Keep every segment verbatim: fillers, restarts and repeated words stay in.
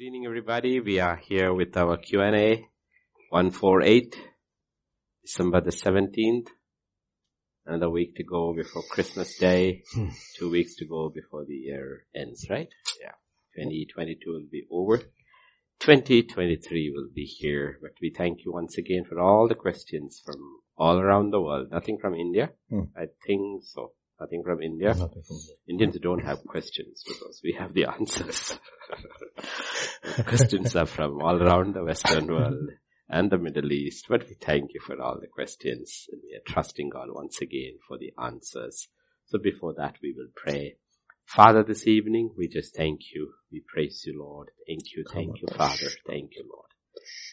Good evening, everybody. We are here with our Q and A, one forty-eight, December the seventeenth. Another week to go before Christmas Day. Two weeks to go before the year ends, right? Yeah. twenty twenty-two will be over. twenty twenty-three will be here. But we thank you once again for all the questions from all around the world. Nothing from India? Hmm. I think so. Nothing from India. Nothing from India. Indians don't have questions because we have the answers. Questions are from all around the Western world and the Middle East. But we thank you for all the questions. And we are trusting God once again for the answers. So before that, we will pray. Father, this evening, we just thank you. We praise you, Lord. Thank you. Thank you, Father. Thank you, Lord.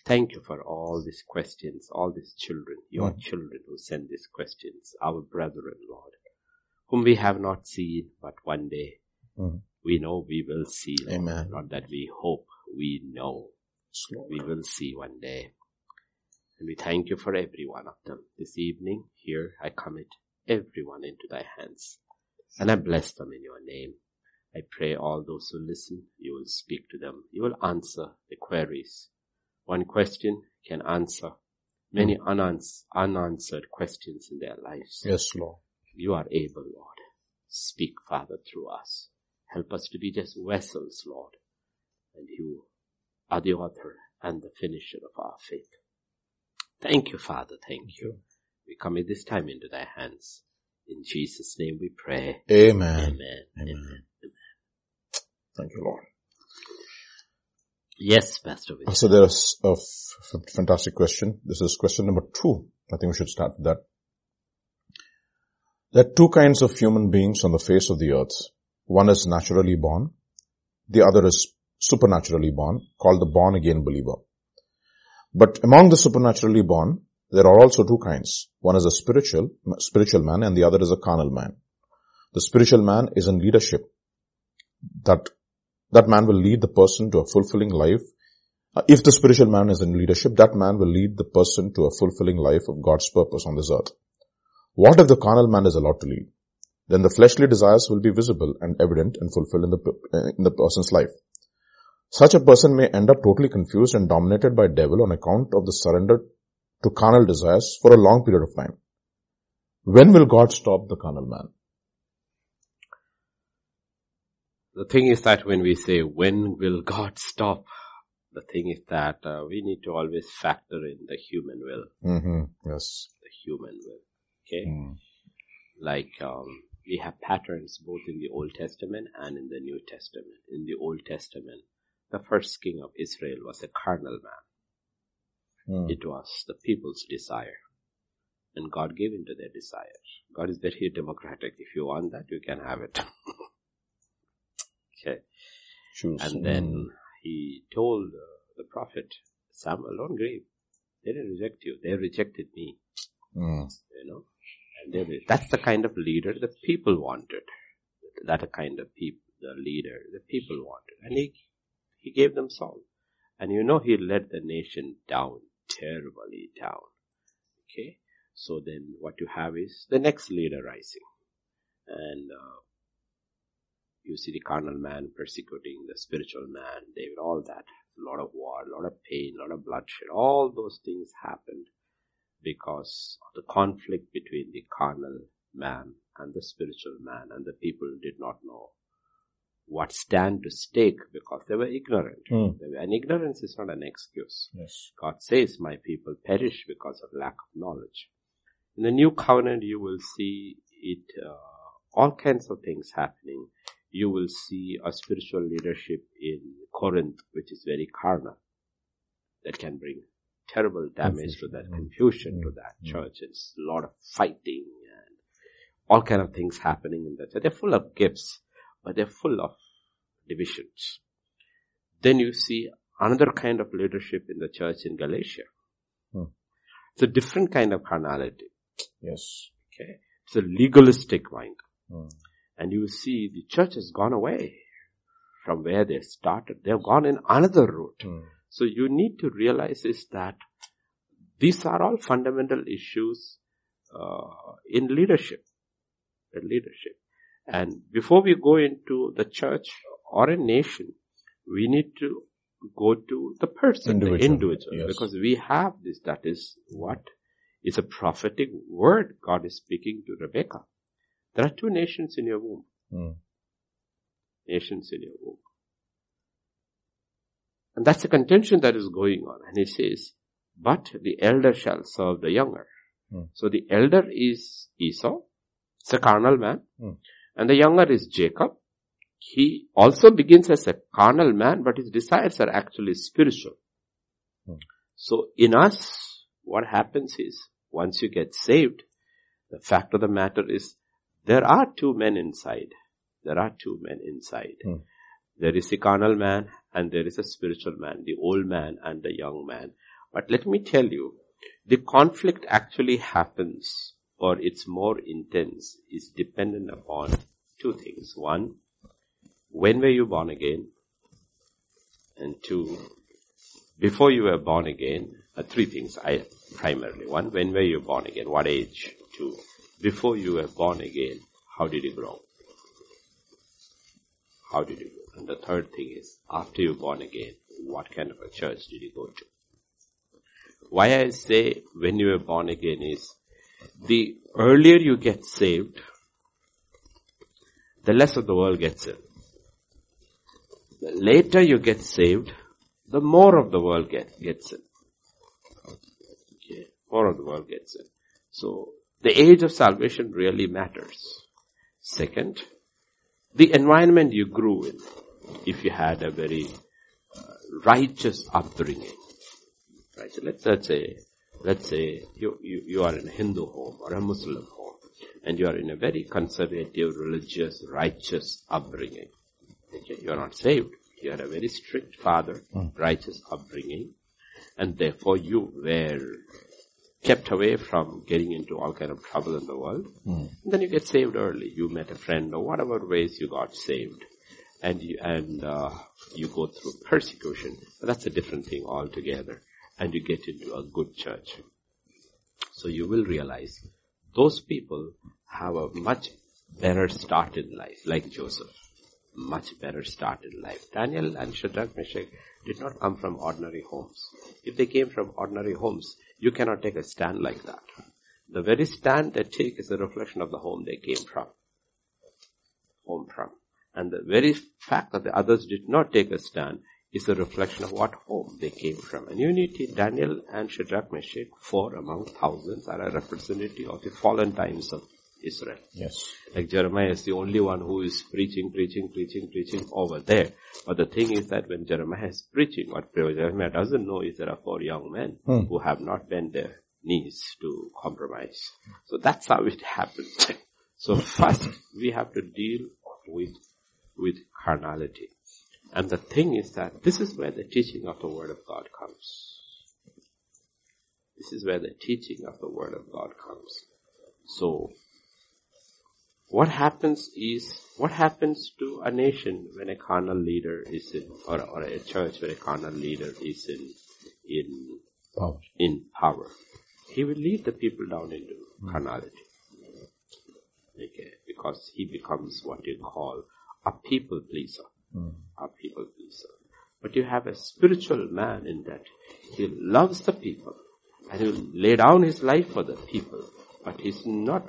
Thank you for all these questions, all these children, your children who send these questions, our brethren, Lord, whom we have not seen, but one day mm. we know we will see. Lord. Amen. Not that we hope, we know Lord. We will see one day. And we thank you for every one of them. This evening, here, I commit everyone into thy hands, and I bless them in your name. I pray all those who listen, you will speak to them. You will answer the queries. One question can answer many mm. unans- unanswered questions in their lives. Yes, Lord. You are able, Lord. Speak, Father, through us. Help us to be just vessels, Lord. And you are the author and the finisher of our faith. Thank you, Father. Thank you. We commit this time into thy hands. In Jesus' name we pray. Amen. Amen. Amen. Thank you, Lord. Yes, Pastor. So there's a f- fantastic question. This is question number two. I think we should start with that. There are two kinds of human beings on the face of the earth. One is naturally born. The other is supernaturally born, called the born-again believer. But among the supernaturally born, there are also two kinds. One is a spiritual, spiritual man, and the other is a carnal man. The spiritual man is in leadership. That, that man will lead the person to a fulfilling life. If the spiritual man is in leadership, that man will lead the person to a fulfilling life of God's purpose on this earth. What if the carnal man is allowed to lead? Then the fleshly desires will be visible and evident and fulfilled in the, in the person's life. Such a person may end up totally confused and dominated by devil on account of the surrender to carnal desires for a long period of time. When will God stop the carnal man? The thing is that when we say, when will God stop? The thing is that uh, we need to always factor in the human will. Mm-hmm. Yes. The human will. Okay, mm. like um, we have patterns both in the Old Testament and in the New Testament. In the Old Testament, the first king of Israel was a carnal man. Mm. It was the people's desire, and God gave into their desire. God is very democratic. If you want that, you can have it. Okay, Choose. And then he told uh, the prophet Samuel, "Don't grieve. They didn't reject you. They rejected me." Mm. You know. David. That's the kind of leader the people wanted. That kind of people, the leader the people wanted. And he, he gave them Saul. And you know he led the nation down, terribly down. Okay? So then what you have is the next leader rising. And uh, you see the carnal man persecuting the spiritual man, David, all that. A lot of war, a lot of pain, a lot of bloodshed. All those things happened because of the conflict between the carnal man and the spiritual man, and the people did not know what stand to stake because they were ignorant. Mm. They were, and ignorance is not an excuse. Yes. God says, my people perish because of lack of knowledge. In the new covenant, you will see it, uh, all kinds of things happening. You will see a spiritual leadership in Corinth, which is very carnal, that can bring terrible damage to that, confusion to that church. It's a lot of fighting and all kind of things happening in that. They're full of gifts, but they're full of divisions. Then you see another kind of leadership in the church in Galatia. Hmm. It's a different kind of carnality. Yes. Okay. It's a legalistic mind. Hmm. And you see the church has gone away from where they started. They've gone in another route. Hmm. So you need to realize is that these are all fundamental issues uh, in leadership, in leadership. And before we go into the church or a nation, we need to go to the person, individual. the individual. Yes. Because we have this. That is what is a prophetic word God is speaking to Rebekah. There are two nations in your womb. Mm. Nations in your womb. And that's the contention that is going on. And he says, but the elder shall serve the younger. Mm. So the elder is Esau. It's a carnal man. Mm. And the younger is Jacob. He also begins as a carnal man, but his desires are actually spiritual. Mm. So in us, what happens is, once you get saved, the fact of the matter is, there are two men inside. There are two men inside. Mm. There is a carnal man and there is a spiritual man, the old man and the young man. But let me tell you, the conflict actually happens, or it's more intense, is dependent upon two things. One, when were you born again? And two, before you were born again, uh, three things I primarily. One, when were you born again? What age? Two, before you were born again, how did you grow? How did you grow? And the third thing is, after you were born again, what kind of a church did you go to? Why I say when you were born again is, the earlier you get saved, the less of the world gets saved. The later you get saved, the more of the world get, gets saved. Okay. More of the world gets saved. So, the age of salvation really matters. Second, the environment you grew in. If you had a very uh, righteous upbringing. Right, so let's, let's say, let's say you, you, you are in a Hindu home or a Muslim home, and you are in a very conservative, religious, righteous upbringing. Okay, you are not saved. You had a very strict father, mm. righteous upbringing, and therefore you were kept away from getting into all kind of trouble in the world. Mm. And then you get saved early. You met a friend or whatever ways you got saved. And you, and uh, you go through persecution. But that's a different thing altogether. And you get into a good church. So you will realize those people have a much better start in life, like Joseph. Much better start in life. Daniel and Shadrach, Meshach did not come from ordinary homes. If they came from ordinary homes, you cannot take a stand like that. The very stand they take is a reflection of the home they came from. Home from. And the very fact that the others did not take a stand is a reflection of what home they came from. And you need to, Daniel and Shadrach, Meshach, four among thousands, are a representative of the fallen times of Israel. Yes. Like Jeremiah is the only one who is preaching, preaching, preaching, preaching over there. But the thing is that when Jeremiah is preaching, what Jeremiah doesn't know is there are four young men hmm. who have not bent their knees to compromise. So that's how it happens. So first, we have to deal with, with carnality. And the thing is that this is where the teaching of the Word of God comes. This is where the teaching of the Word of God comes. So, what happens is, what happens to a nation when a carnal leader is in, or, or a church when a carnal leader is in, in power. in power? He will lead the people down into mm. carnality. Okay, because he becomes what you call a people pleaser. Mm. Our people pleaser. But you have a spiritual man in that he loves the people and he will lay down his life for the people, but he's not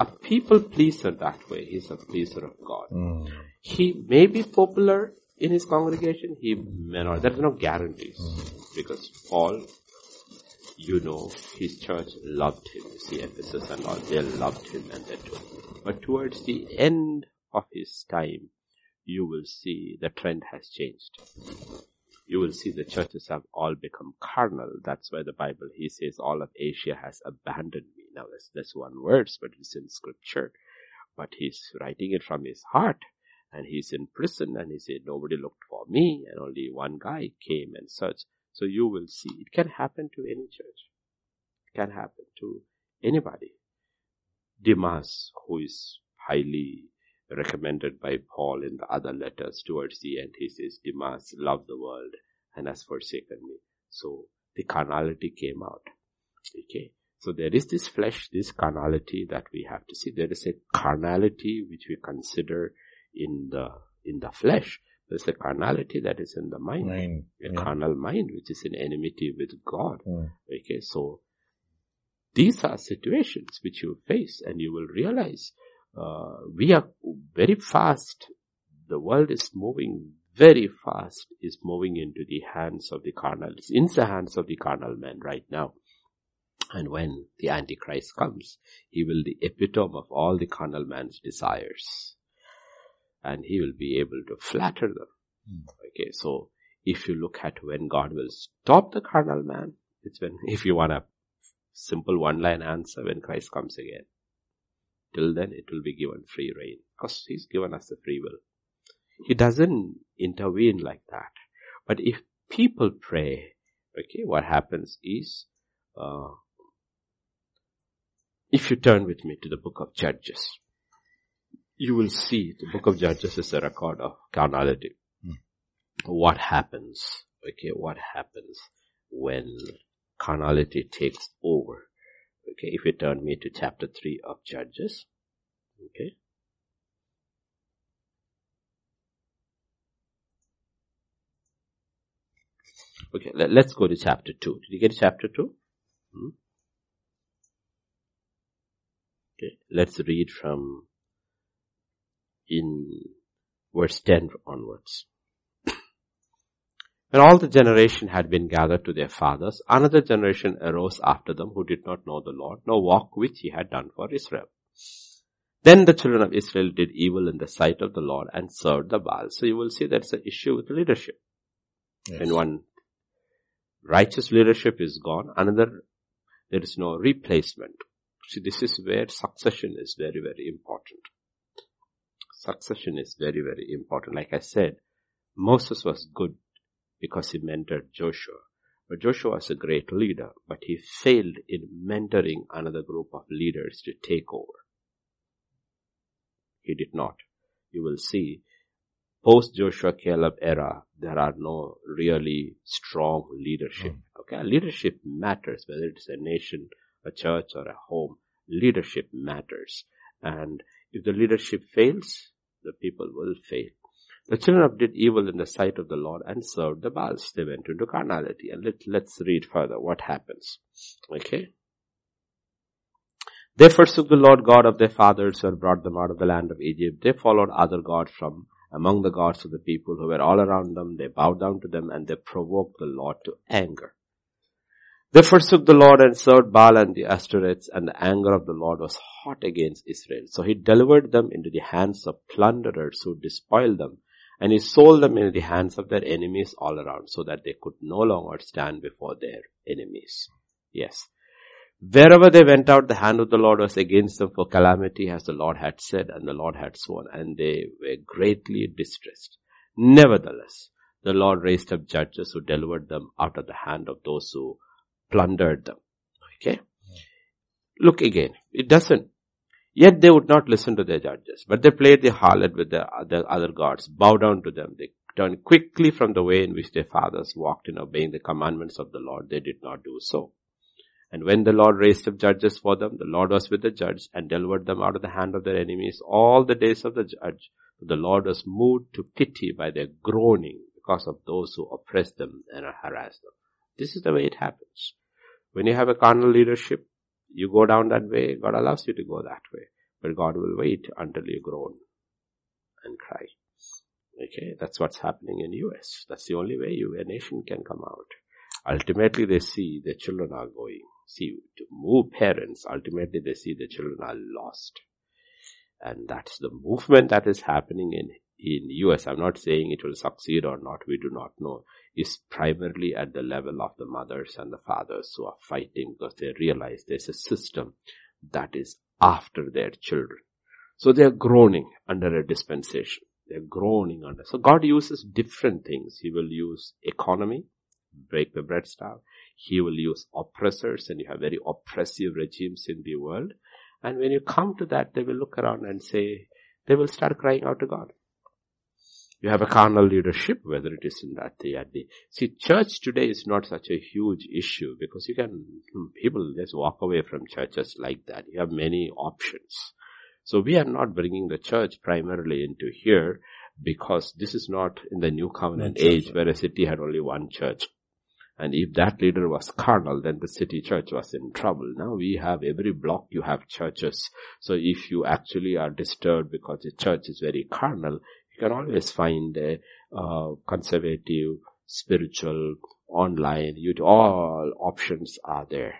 a people pleaser that way. He's a pleaser of God. Mm. He may be popular in his congregation, he may not. There's no guarantees mm. because Paul, you know, his church loved him. You see Ephesus and all, they loved him and that too. But towards the end of his time, you will see the trend has changed. You will see the churches have all become carnal. That's why the Bible, he says, all of Asia has abandoned me. Now, that's, that's one word, but it's in scripture. But he's writing it from his heart. And he's in prison and he said, nobody looked for me. And only one guy came and searched. So you will see, it can happen to any church. It can happen to anybody. Demas, who is highly recommended by Paul in the other letters towards the end. He says, Demas loved the world and has forsaken me. So the carnality came out. Okay. So there is this flesh, this carnality that we have to see. There is a carnality which we consider in the in the flesh, There's the carnality that is in the mind, mind. a yeah. carnal mind, which is in enmity with God. Mm. Okay, so these are situations which you face, and you will realize uh, we are very fast. The world is moving very fast, is moving into the hands of the carnal. It's in the hands of the carnal man right now. And when the Antichrist comes, he will be the epitome of all the carnal man's desires. And he will be able to flatter them. Mm. Okay, so if you look at when God will stop the carnal man, it's when, if you want a simple one-line answer, when Christ comes again. Till then, it will be given free rein. Because he's given us the free will. He doesn't intervene like that. But if people pray, okay, what happens is, uh, if you turn with me to the book of Judges, you will see the book of Judges is a record of carnality. Mm. What happens? Okay, what happens when carnality takes over? Okay, if you turn me to chapter three of Judges, okay. Okay, let, let's go to chapter two. Did you get to chapter two? Hmm? Okay, let's read from in verse ten onwards. When all the generation had been gathered to their fathers, another generation arose after them who did not know the Lord, nor walk which he had done for Israel. Then the children of Israel did evil in the sight of the Lord and served the Baal. So you will see that's an issue with leadership. Yes. And one righteous leadership is gone, another, there is no replacement. See, this is where succession is very, very important. Succession is very, very important. Like I said, Moses was good because he mentored Joshua. But Joshua was a great leader, but he failed in mentoring another group of leaders to take over. He did not. You will see, post-Joshua Caleb era, there are no really strong leadership. Mm. Okay, leadership matters, whether it's a nation, a church, or a home. Leadership matters. And if the leadership fails, the people will fail. The children of did evil in the sight of the Lord and served the Baals. They went into carnality. And let, let's read further what happens. Okay. They forsook the Lord God of their fathers who had brought them out of the land of Egypt. They followed other gods from among the gods of the people who were all around them. They bowed down to them and they provoked the Lord to anger. They forsook the Lord and served Baal and the Ashtoreths, and the anger of the Lord was hot against Israel. So he delivered them into the hands of plunderers who despoiled them, and he sold them into the hands of their enemies all around, so that they could no longer stand before their enemies. Yes. Wherever they went out, the hand of the Lord was against them for calamity, as the Lord had said, and the Lord had sworn, and they were greatly distressed. Nevertheless, the Lord raised up judges who delivered them out of the hand of those who plundered them. Okay? Look again, it doesn't. Yet they would not listen to their judges, but they played the harlot with the other, other gods, bowed down to them. They turned quickly from the way in which their fathers walked in obeying the commandments of the Lord. They did not do so. And when the Lord raised up judges for them, the Lord was with the judge and delivered them out of the hand of their enemies all the days of the judge. The Lord was moved to pity by their groaning because of those who oppress them and harass them. This is the way it happens. When you have a carnal leadership, you go down that way, God allows you to go that way. But God will wait until you groan and cry. Okay, that's what's happening in U S. That's the only way you, a nation can come out. Ultimately, they see their children are going. See, to move parents, ultimately they see the children are lost. And that's the movement that is happening in in U S. I'm not saying it will succeed or not, we do not know. It's primarily at the level of the mothers and the fathers who are fighting because they realize there's a system that is after their children. So they're groaning under a dispensation. They're groaning under. So God uses different things. He will use economy, break the bread style. He will use oppressors, and you have very oppressive regimes in the world. And when you come to that, they will look around and say, they will start crying out to God. You have a carnal leadership, whether it is in that day at the. See, church today is not such a huge issue because you can, people just walk away from churches like that. You have many options. So we are not bringing the church primarily into here because this is not in the new covenant no age where a city had only one church. And if that leader was carnal, then the city church was in trouble. Now we have every block you have churches. So if you actually are disturbed because the church is very carnal, you can always find a uh, conservative, spiritual, online, you all options are there.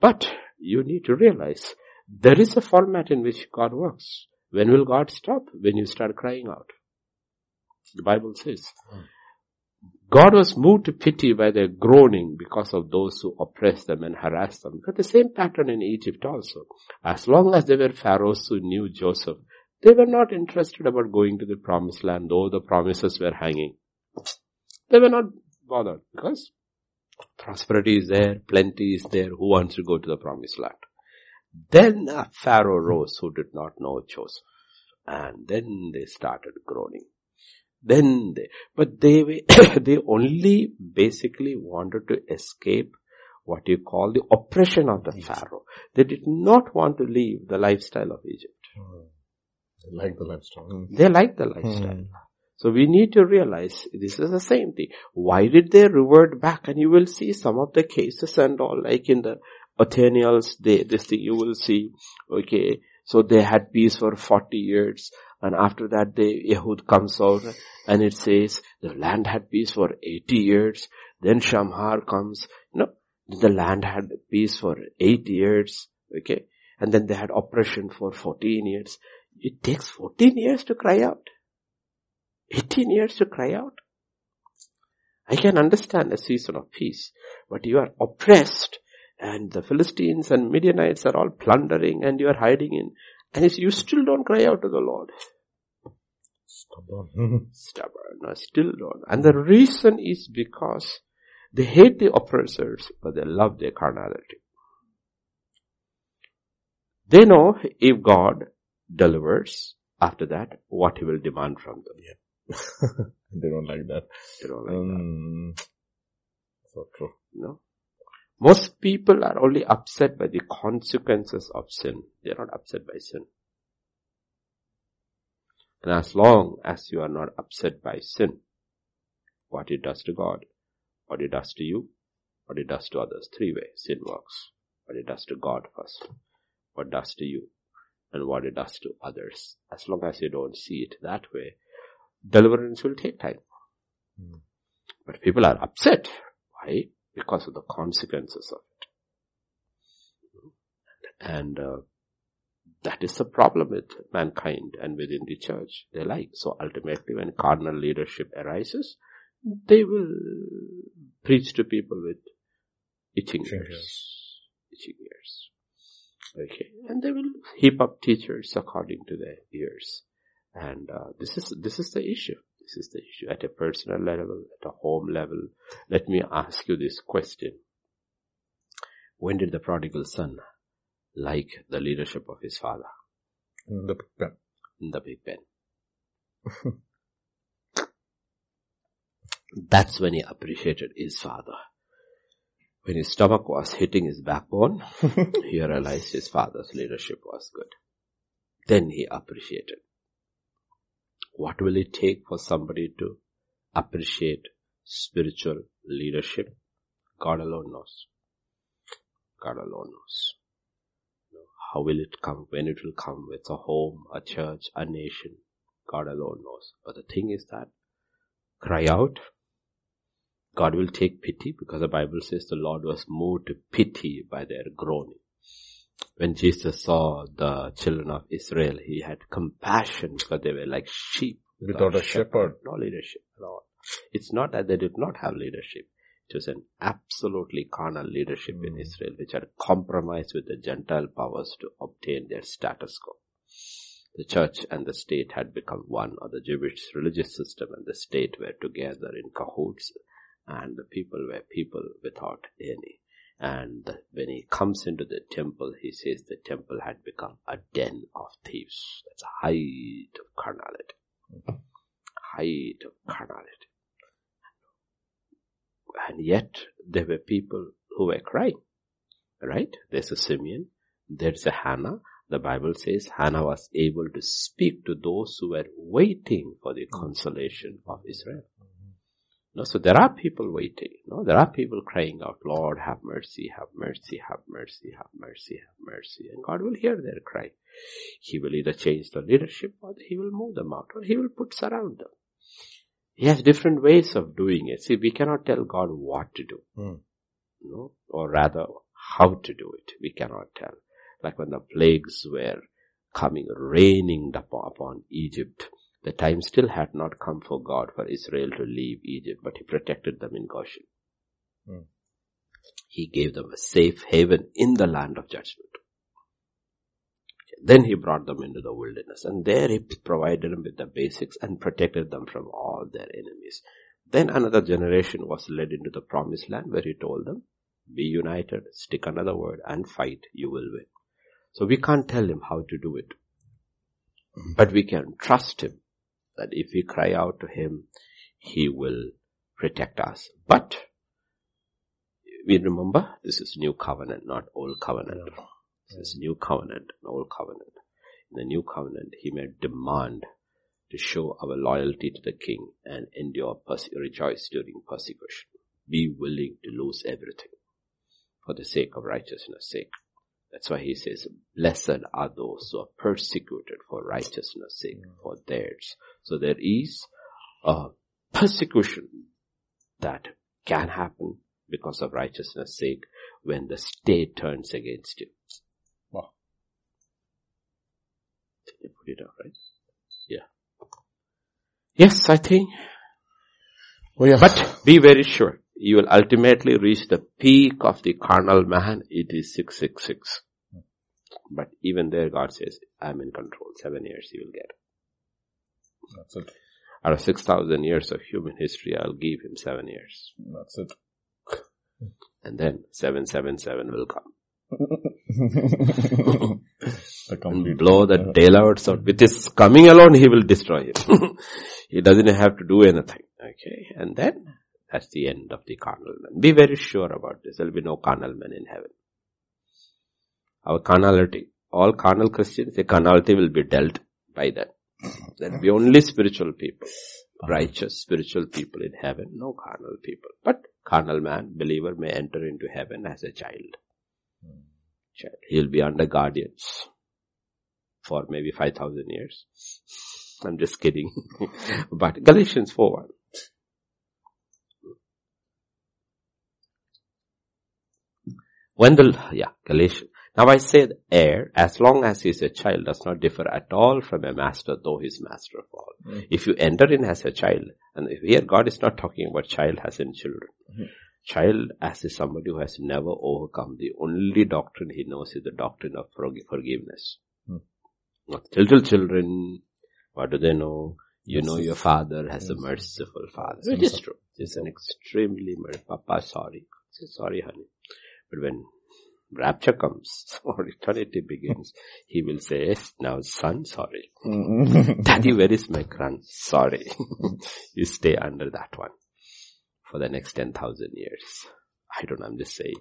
But you need to realize there is a format in which God works. When will God stop? When you start crying out. The Bible says, hmm. God was moved to pity by their groaning because of those who oppressed them and harassed them. But the same pattern in Egypt also. As long as there were pharaohs who knew Joseph, they were not interested about going to the promised land, though the promises were hanging. They were not bothered because prosperity is there, plenty is there. Who wants to go to the promised land? Then a pharaoh rose who did not know Joseph. And then they started groaning. Then they, but they they only basically wanted to escape what you call the oppression of the pharaoh. They did not want to leave the lifestyle of Egypt. Mm. They like the lifestyle. They like the lifestyle. Mm. So we need to realize this is the same thing. Why did they revert back? And you will see some of the cases and all, like in the Athenians, they, this thing you will see, okay, so they had peace for forty years. And after that day, Yehud comes out and it says, the land had peace for eighty years. Then Shamhar comes, you know, the land had peace for eight years, okay. And then they had oppression for fourteen years. It takes fourteen years to cry out. eighteen years to cry out. I can understand a season of peace, but you are oppressed and the Philistines and Midianites are all plundering and you are hiding in. And if you still don't cry out to the Lord. Stubborn. Stubborn. No, still don't. And the reason is because they hate the oppressors, but they love their carnality. They know if God delivers, after that, what He will demand from them. Yeah. They don't like that. They don't like um, that. So true. No? Most people are only upset by the consequences of sin. They are not upset by sin. And as long as you are not upset by sin, what it does to God, what it does to you, what it does to others, three ways sin works. What it does to God first, what it does to you, and what it does to others. As long as you don't see it that way, deliverance will take time. Mm. But people are upset. Why? Because of the consequences of it. And uh, that is the problem with mankind and within the church. They like. So ultimately when carnal leadership arises, they will preach to people with itching ears. Itching ears. Okay. And they will heap up teachers according to their ears. And uh, this is this is the issue. This is the issue at a personal level, at a home level. Let me ask you this question. When did the prodigal son like the leadership of his father? In the big pen. In the big pen. That's when he appreciated his father. When his stomach was hitting his backbone, he realized his father's leadership was good. Then he appreciated. What will it take for somebody to appreciate spiritual leadership? God alone knows. God alone knows. How will it come? When it will come? With a home, a church, a nation. God alone knows. But the thing is that cry out. God will take pity because the Bible says the Lord was moved to pity by their groaning. When Jesus saw the children of Israel, He had compassion because they were like sheep. Without, without a shepherd. shepherd. No leadership at all. It's not that they did not have leadership. It was an absolutely carnal leadership mm. in Israel, which had compromised with the Gentile powers to obtain their status quo. The church and the state had become one, or the Jewish religious system and the state were together in cahoots, and the people were people without any. And when He comes into the temple, He says the temple had become a den of thieves. That's a height of carnality. Mm-hmm. Height of carnality. And yet, there were people who were crying, right? There's a Simeon, there's a Hannah, The Bible says Hannah was able to speak to those who were waiting for the consolation of Israel. No, so there are people waiting. No, there are people crying out, Lord, have mercy, have mercy, have mercy, have mercy, have mercy. And God will hear their cry. He will either change the leadership, or he will move them out, or he will put surround them. He has different ways of doing it. See, we cannot tell God what to do. Mm. No, or rather, how to do it. We cannot tell. Like when the plagues were coming, raining upon Egypt, the time still had not come for God, for Israel to leave Egypt, but he protected them in Goshen. Mm. He gave them a safe haven in the land of judgment. Then he brought them into the wilderness, and there he provided them with the basics and protected them from all their enemies. Then another generation was led into the promised land, where he told them, be united, stick another word, and fight, you will win. So we can't tell him how to do it, but we can trust him that if we cry out to him, he will protect us. But we remember, this is new covenant, not old covenant. Yeah. This is new covenant, an old covenant. In the new covenant, he made demand to show our loyalty to the king and endure, perse- rejoice during persecution. Be willing to lose everything for the sake of righteousness' sake. That's why he says, blessed are those who are persecuted for righteousness' sake, for theirs. So there is a persecution that can happen because of righteousness' sake when the state turns against you. Wow. Did you put it up, right? Yeah. Yes, I think. Oh, yeah. But be very sure, you will ultimately reach the peak of the carnal man. It is six six six. But even there, God says, I'm in control. Seven years you will get. That's it. Out of six thousand years of human history, I'll give him seven years. That's it. And then seven seven seven will come. And blow the yeah. daylights out. With his coming alone, he will destroy it. He doesn't have to do anything. Okay, and then that's the end of the carnal man. Be very sure about this. There will be no carnal man in heaven. Our carnality, all carnal Christians, the carnality will be dealt by that. There will be only spiritual people, righteous spiritual people in heaven, no carnal people. But carnal man, believer, may enter into heaven as a child. Child. He'll be under guardians for maybe five thousand years. I'm just kidding. But Galatians four one. When the, yeah, Galatians. Now I say the heir, as long as he is a child, does not differ at all from a master, though he is master of all. Mm. If you enter in as a child, and here God is not talking about child as in children. Mm. Child as is somebody who has never overcome. The only doctrine he knows is the doctrine of forgiveness. Mm. Not little children, what do they know? You know your father has yes. a merciful father. It is true. It's an extremely merciful, Papa, sorry. Say, sorry, honey. But when rapture comes or eternity begins, he will say, now son, sorry. Daddy, where is my grandson? Sorry. You stay under that one for the next ten thousand years. I don't know, I'm just saying.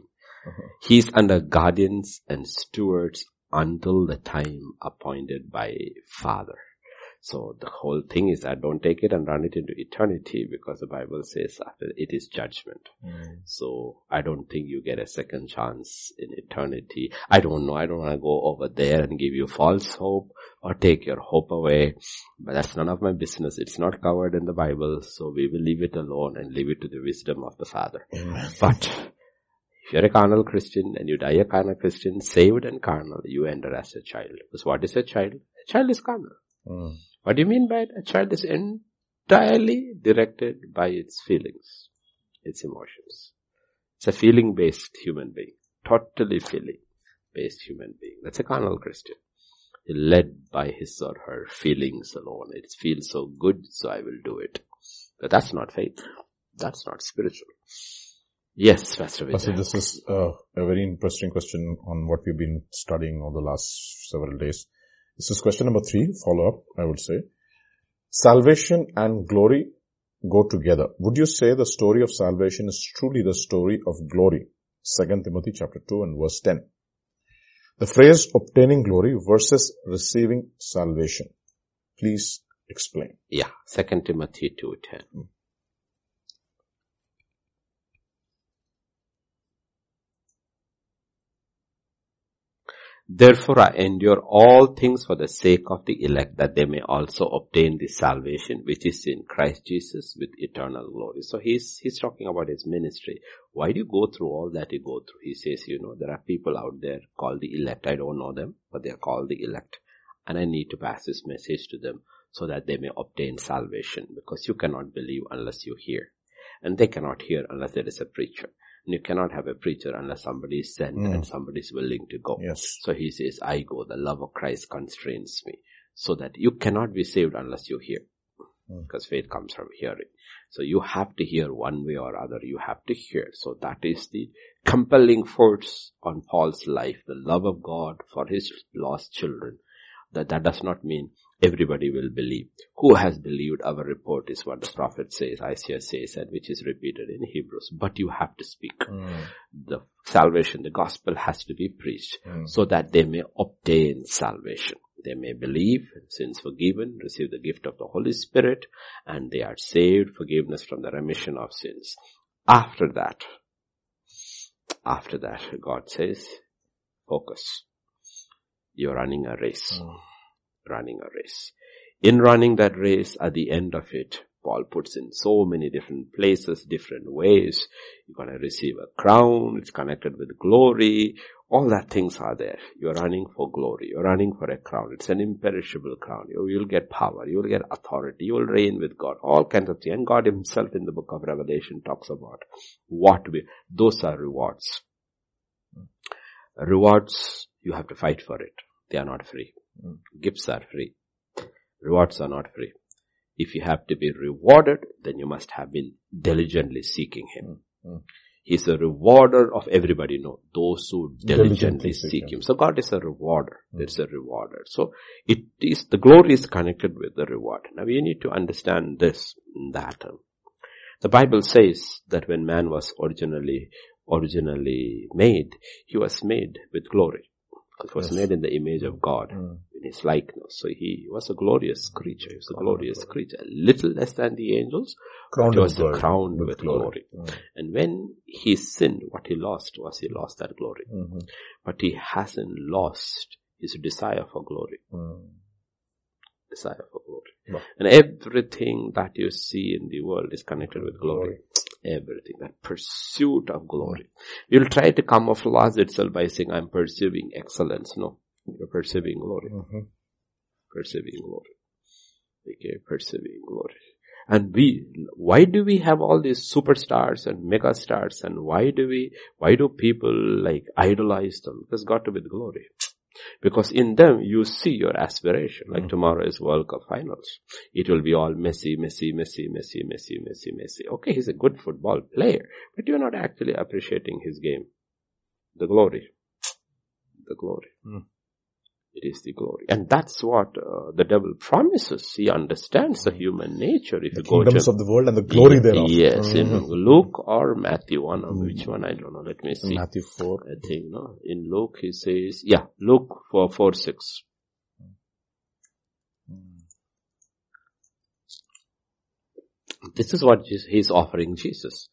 Uh-huh. He's under guardians and stewards until the time appointed by Father. So the whole thing is that don't take it and run it into eternity, because the Bible says after it is judgment. Mm. So I don't think you get a second chance in eternity. I don't know. I don't want to go over there and give you false hope or take your hope away. But that's none of my business. It's not covered in the Bible. So we will leave it alone and leave it to the wisdom of the Father. Mm. But if you're a carnal Christian and you die a carnal Christian, saved and carnal, you enter as a child. Because what is a child? A child is carnal. Mm. What do you mean by it? A child is entirely directed by its feelings, its emotions. It's a feeling-based human being, totally feeling-based human being. That's a carnal Christian. He's led by his or her feelings alone. It feels so good, so I will do it. But that's not faith. That's not spiritual. Yes, Pastor Vijay. Pastor, this is uh, a very interesting question on what we've been studying over the last several days. This is question number three, follow-up, I would say. Salvation and glory go together. Would you say the story of salvation is truly the story of glory? Second Timothy chapter two and verse ten. The phrase obtaining glory versus receiving salvation. Please explain. Yeah, Second Timothy two ten. Hmm. Therefore I endure all things for the sake of the elect, that they may also obtain the salvation which is in Christ Jesus with eternal glory. So he's he's talking about his ministry. Why do you go through all that you go through? He says, you know, there are people out there called the elect. I don't know them, but they are called the elect. And I need to pass this message to them so that they may obtain salvation. Because you cannot believe unless you hear. And they cannot hear unless there is a preacher. And you cannot have a preacher unless somebody is sent mm. and somebody is willing to go. Yes. So he says, I go, the love of Christ constrains me. So that you cannot be saved unless you hear. Mm. Because faith comes from hearing. So you have to hear one way or other. You have to hear. So that is the compelling force on Paul's life. The love of God for his lost children. That, that does not mean everybody will believe. Who has believed our report is what the prophet says, Isaiah says, and which is repeated in Hebrews. But you have to speak. Mm. The salvation, the gospel has to be preached mm. so that they may obtain salvation. They may believe, sins forgiven, receive the gift of the Holy Spirit, and they are saved, forgiveness from the remission of sins. After that, after that, God says, focus. You're running a race. Mm. Running a race. In running that race, at the end of it, Paul puts in so many different places, different ways. You're going to receive a crown. It's connected with glory. All that things are there. You're running for glory. You're running for a crown. It's an imperishable crown. You, you'll get power. You'll get authority. You'll reign with God. All kinds of things. And God himself in the book of Revelation talks about what we, those are rewards. Mm. Rewards, you have to fight for it. They are not free. Mm. Gifts are free. Rewards are not free. If you have to be rewarded, then you must have been diligently seeking him. Mm. He's a rewarder of everybody. No, those who diligently, diligently seek, seek him. him. So God is a rewarder. Mm. It's a rewarder. So it is, the glory is connected with the reward. Now you need to understand this, that. The Bible says that when man was originally, originally made, he was made with glory. It was yes. made in the image of God, mm. in his likeness. So he was a glorious creature. He was a crowned glorious creature. A little less than the angels, crowned but he was glory, crowned with, with glory. glory. Mm. And when he sinned, what he lost was he lost that glory. Mm-hmm. But he hasn't lost his desire for glory. Mm. Desire for glory. No. And everything that you see in the world is connected with glory. glory. Everything, that pursuit of glory. You'll try to camouflage itself by saying, I'm pursuing excellence. No, you're pursuing glory. Mm-hmm. Pursuing glory. Okay, pursuing glory. And we, why do we have all these superstars and mega stars? And why do we, why do people like idolize them? Because got to with glory. Because in them, you see your aspiration. Like mm. tomorrow is World Cup finals. It will be all Messi, Messi, Messi, Messi, Messi, Messi, Messi. Okay, he's a good football player. But you're not actually appreciating his game. The glory. The glory. Mm. It is the glory. And that's what uh, the devil promises. He understands the human nature. If the you kingdoms go to, of the world and the glory in, thereof. Yes, mm. in Luke or Matthew one, or mm. which one, I don't know. Let me see. Matthew four. I think, no. In Luke, he says, yeah, Luke four, four, six. Mm. This is what he's offering Jesus.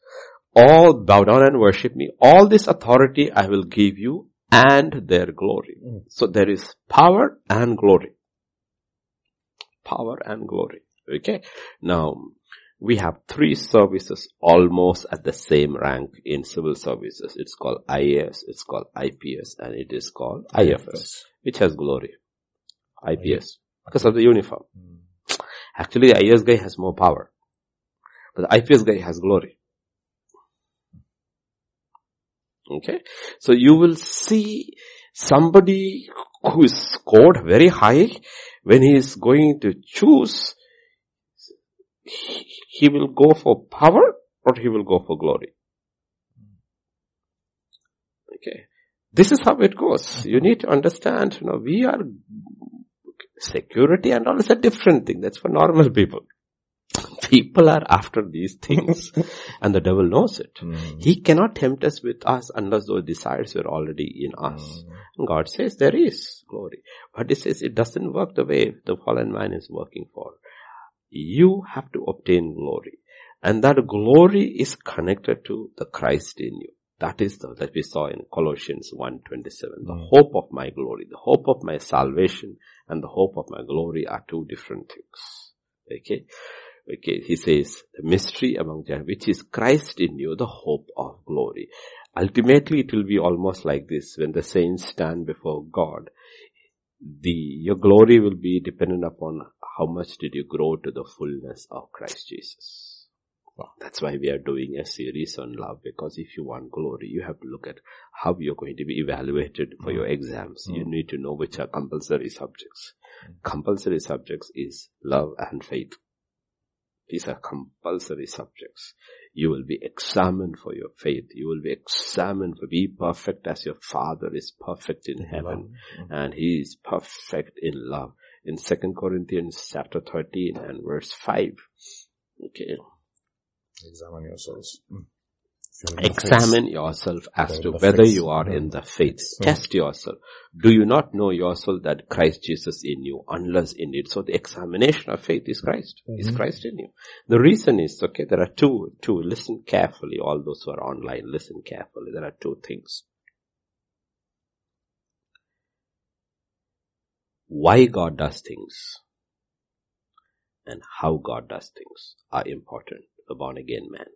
All bow down and worship me. All this authority I will give you. And their glory. Mm. So there is power and glory. Power and glory. Okay. Now, we have three services almost at the same rank in civil services. It's called I A S, it's called I P S, and it is called I F S, which has glory. I P S, because of the uniform. Mm. Actually, the I A S guy has more power. But the I P S guy has glory. Okay, so you will see somebody who is scored very high, when he is going to choose, he will go for power or he will go for glory. Okay, this is how it goes. You need to understand, you know, we are, security and all is a different thing. That's for normal people. People are after these things and the devil knows it. Mm. He cannot tempt us with us unless those desires were already in us. Mm. God says there is glory. But it says it doesn't work the way the fallen man is working for. You have to obtain glory. And that glory is connected to the Christ in you. That is the, that we saw in Colossians one twenty-seven. The mm. hope of my glory, the hope of my salvation and the hope of my glory are two different things. Okay. Okay. He says the mystery among them, which is Christ in you, the hope of glory. Ultimately, it will be almost like this. When the saints stand before God, the, your glory will be dependent upon how much did you grow to the fullness of Christ Jesus. That's why we are doing a series on love, because if you want glory, you have to look at how you're going to be evaluated for your exams. Mm. You need to know which are compulsory subjects. Mm. Compulsory subjects is love and faith. These are compulsory subjects. You will be examined for your faith. You will be examined for be perfect as your Father is perfect in heaven. Mm. And He is perfect in love. In Second Corinthians chapter thirteen and verse five. Okay. Examine yourselves. Mm. Examine faith, yourself as to whether faith. You are mm. in the faith. Mm. Test yourself. Do you not know yourself that Christ Jesus in you, unless in it? So the examination of faith is Christ. Mm-hmm. Is Christ in you? The reason is, okay, there are two, two, listen carefully, all those who are online, listen carefully. There are two things. Why God does things and how God does things are important. A born again man.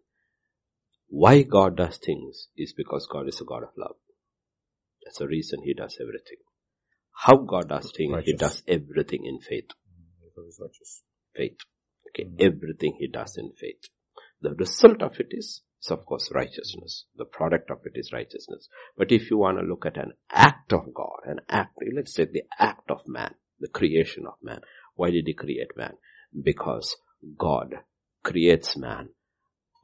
Why God does things is because God is a God of love. That's the reason He does everything. How God does things, righteous. He does everything in faith. Faith. Okay, mm-hmm. Everything He does in faith. The result of it is, is of course righteousness. The product of it is righteousness. But if you want to look at an act of God, an act, let's say the act of man, the creation of man. Why did He create man? Because God creates man,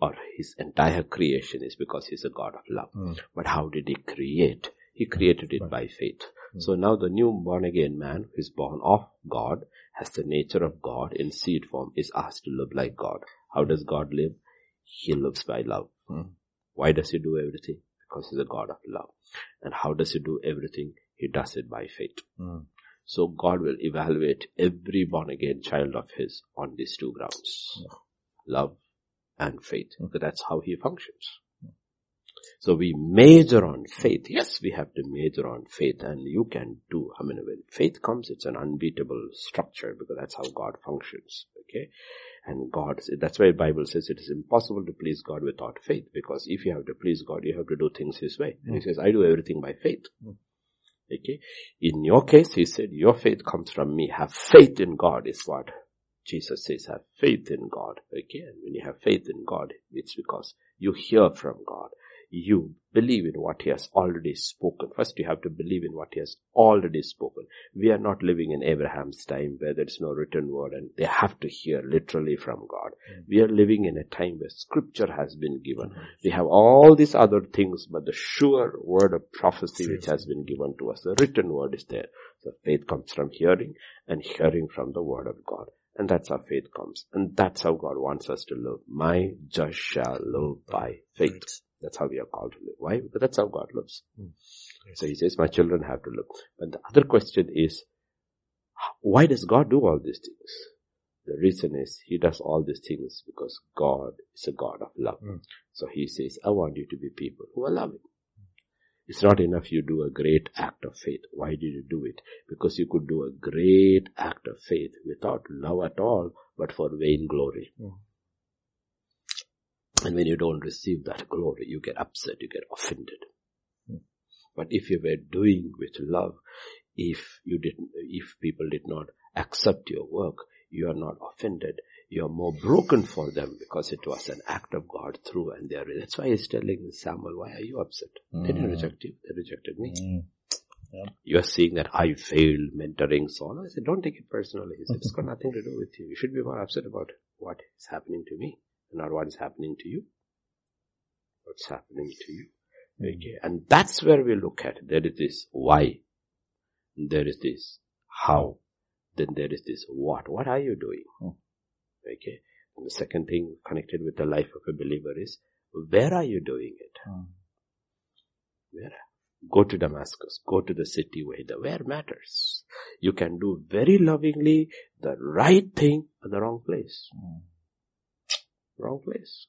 or His entire creation is because He's a God of love. Mm. But how did He create? He created it by faith. Mm. So now the new born again man who is born of God, has the nature of God in seed form, is asked to live like God. How does God live? He lives by love. Mm. Why does He do everything? Because He's a God of love. And how does He do everything? He does it by faith. Mm. So God will evaluate every born again child of His on these two grounds. Mm. Love and faith. Okay, that's how He functions. So we major on faith. Yes, we have to major on faith, and you can do, I mean, when faith comes, it's an unbeatable structure, because that's how God functions. Okay. And God, that's why the Bible says it is impossible to please God without faith, because if you have to please God, you have to do things His way. And He says, I do everything by faith. Okay. In your case, He said, your faith comes from me. Have faith in God is what Jesus says, have faith in God. Okay, and when you have faith in God, it's because you hear from God. You believe in what He has already spoken. First, you have to believe in what He has already spoken. We are not living in Abraham's time where there's no written word and they have to hear literally from God. We are living in a time where Scripture has been given. We have all these other things, but the sure word of prophecy which has been given to us, the written word is there. So faith comes from hearing, and hearing from the word of God. And that's how faith comes. And that's how God wants us to live. My just shall live by faith. That's how we are called to live. Why? Because that's how God lives. Mm. Yes. So He says, my children have to live. And the other question is, why does God do all these things? The reason is, He does all these things because God is a God of love. Mm. So He says, I want you to be people who are loving. It's not enough you do a great act of faith. Why did you do it? Because you could do a great act of faith without love at all, but for vain glory. Mm. And when you don't receive that glory, you get upset, you get offended. Mm. But if you were doing with love, if you didn't, if people did not accept your work, you are not offended. You are more broken for them because it was an act of God through and they are. That's why He's telling Samuel, why are you upset? Mm. They didn't reject you. They rejected me. Mm. Yeah. You are seeing that I failed mentoring Saul. I said, don't take it personally. He said, it's got nothing to do with you. You should be more upset about what is happening to me, not what is happening to you. What's happening to you. Mm. Okay. And that's where we look at. There is this why. There is this how. Then there is this what. What are you doing? Mm. Okay. And the second thing connected with the life of a believer is, where are you doing it? Mm. Where? Go to Damascus. Go to the city where the where matters. You can do very lovingly the right thing at the wrong place. Mm. Wrong place.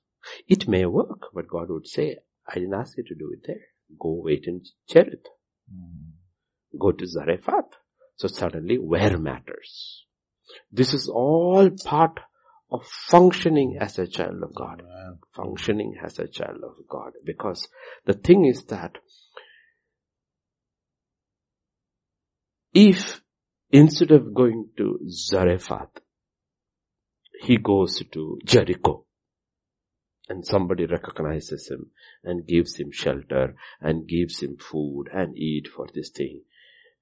It may work, but God would say, I didn't ask you to do it there. Go wait in Cherith. Mm. Go to Zarephath. So suddenly, where matters. This is all part of functioning as a child of God. Amen. Functioning as a child of God. Because the thing is that if instead of going to Zarephath, he goes to Jericho, and somebody recognizes him and gives him shelter and gives him food and eat for this thing.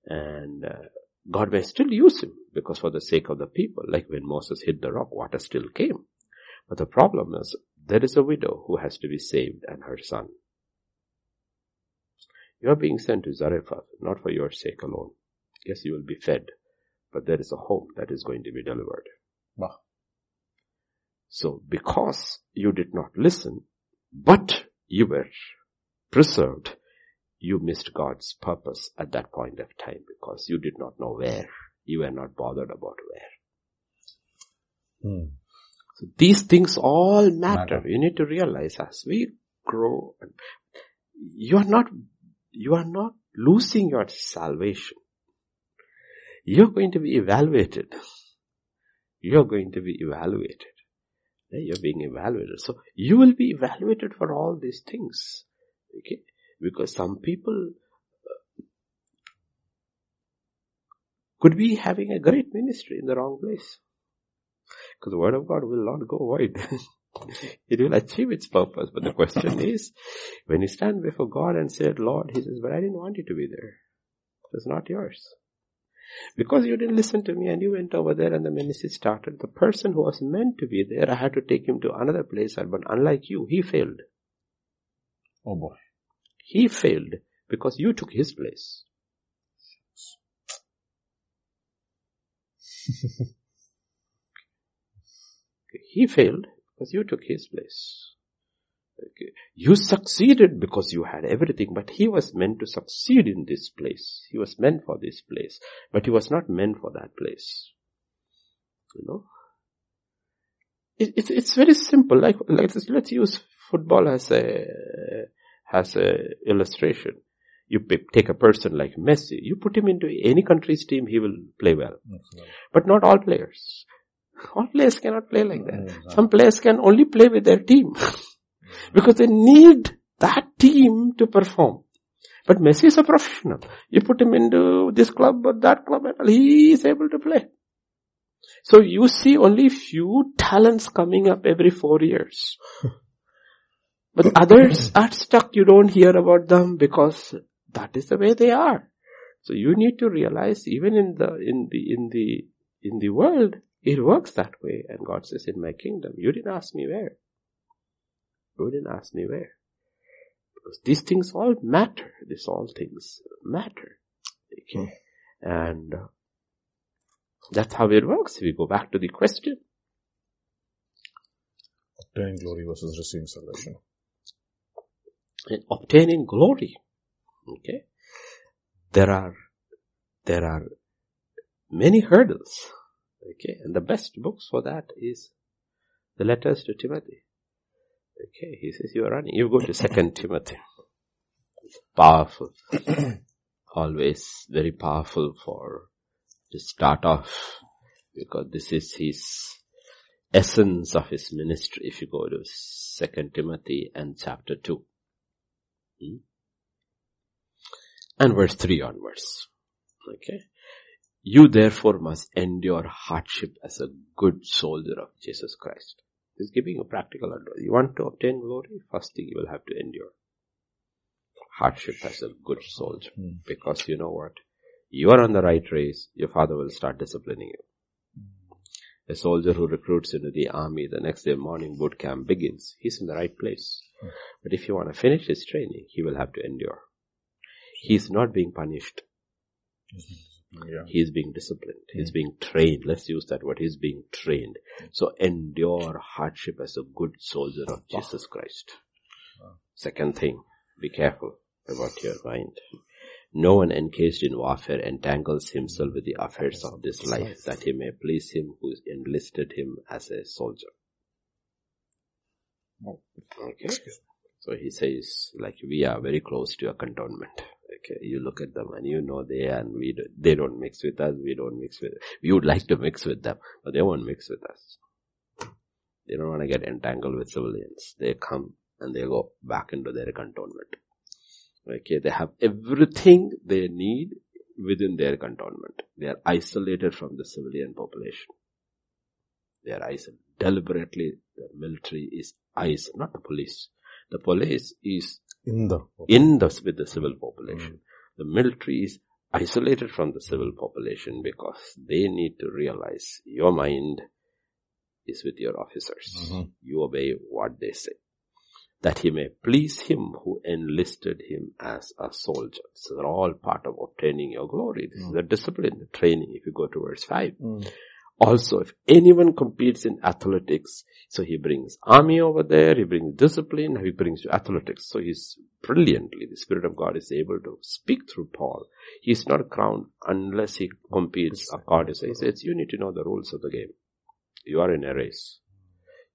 And uh, God may still use him, because for the sake of the people, like when Moses hit the rock, water still came. But the problem is, there is a widow who has to be saved and her son. You are being sent to Zarephath, not for your sake alone. Yes, you will be fed, but there is a home that is going to be delivered. Bah. So, because you did not listen, but you were preserved, you missed God's purpose at that point of time, because you did not know where. You were not bothered about where. Hmm. So these things all matter. matter. You need to realize as we grow, you are not, you are not losing your salvation. You're going to be evaluated. You're going to be evaluated. You're being evaluated. So you will be evaluated for all these things. Okay? Because some people could be having a great ministry in the wrong place. Because the word of God will not go void. It will achieve its purpose. But the question is, when you stand before God and said, Lord, he says, but I didn't want you to be there. It's not yours. Because you didn't listen to me and you went over there and the ministry started. The person who was meant to be there, I had to take him to another place. But unlike you, he failed. Oh boy. He failed because you took his place. Okay. He failed because you took his place. Okay. You succeeded because you had everything, but he was meant to succeed in this place. He was meant for this place, but he was not meant for that place. You know, it, it, it's very simple. Like, like this, let's use football as a as a illustration. You p- take a person like Messi, you put him into any country's team, he will play well. Right. But not all players. All players cannot play like that. Right. Some players can only play with their team. Because they need that team to perform. But Messi is a professional. You put him into this club or that club and he is able to play. So you see only few talents coming up every four years. But others are stuck. You don't hear about them because that is the way they are. So you need to realize even in the, in the, in the, in the world, it works that way. And God says, in my kingdom, you didn't ask me where. You didn't ask me where. Because these things all matter. These all things matter. Okay. Hmm. And uh, that's how it works. We go back to the question. Obtaining glory versus receiving salvation. And obtaining glory. Okay. There are, there are many hurdles. Okay. And the best books for that is the letters to Timothy. Okay, he says you are running. You go to Second Timothy. Powerful. Always very powerful for to start off, because this is his essence of his ministry. If you go to Second Timothy and chapter two. Hmm? And verse three onwards. Okay. You therefore must endure hardship as a good soldier of Jesus Christ. He's giving you practical advice. You want to obtain glory? First thing you will have to endure hardship as a good soldier. Mm. Because you know what? You are on the right race. Your father will start disciplining you. Mm. A soldier who recruits into the army, the next day morning boot camp begins. He's in the right place. Mm. But if you want to finish his training, he will have to endure. He's not being punished. Mm-hmm. Yeah. He's being disciplined. He's mm. being trained. Let's use that word. He's being trained. So endure hardship as a good soldier of Jesus Christ. Wow. Second thing, be careful about your mind. No one encased in warfare entangles himself with the affairs of this life, that he may please him who enlisted him as a soldier. Okay. So he says, like, we are very close to a cantonment. Okay, you look at them and you know they and we do, they don't mix with us, we don't mix with, we would like to mix with them, but they won't mix with us. They don't want to get entangled with civilians. They come and they go back into their cantonment. Okay, they have everything they need within their cantonment. They are isolated from the civilian population. They are isolated. Deliberately, the military is isolated, not the police. The police is in the in the with the civil population. Mm. The military is isolated from the civil population because they need to realize your mind is with your officers. Mm-hmm. You obey what they say. That he may please him who enlisted him as a soldier. These are all part of obtaining your glory. This mm. is the discipline, the training, if you go to verse five. Mm. Also, if anyone competes in athletics, so he brings army over there, he brings discipline, he brings you athletics. So he's brilliantly, the Spirit of God is able to speak through Paul. He's not crowned unless he competes according to. He says, you need to know the rules of the game. You are in a race.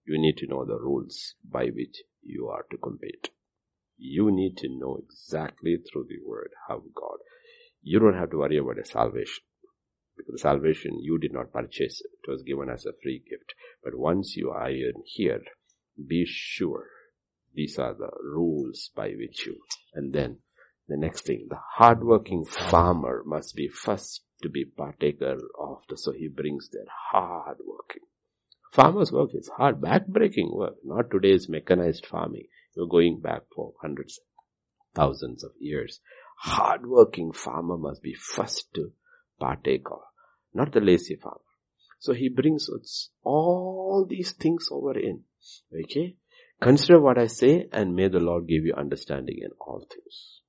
You need to know the rules by which you are to compete. You need to know exactly through the word how God. You don't have to worry about a salvation. Because the salvation, you did not purchase it. It was given as a free gift. But once you are here, be sure these are the rules by which you. And then the next thing, the hardworking farmer must be first to be partaker of the. So he brings their hard working. Farmer's work is hard, back-breaking work. Not today's mechanized farming. You're going back for hundreds, thousands of years. Hard-working farmer must be first to partake of, not the lazy farmer. So he brings all these things over in. Okay? Consider what I say, and may the Lord give you understanding in all things.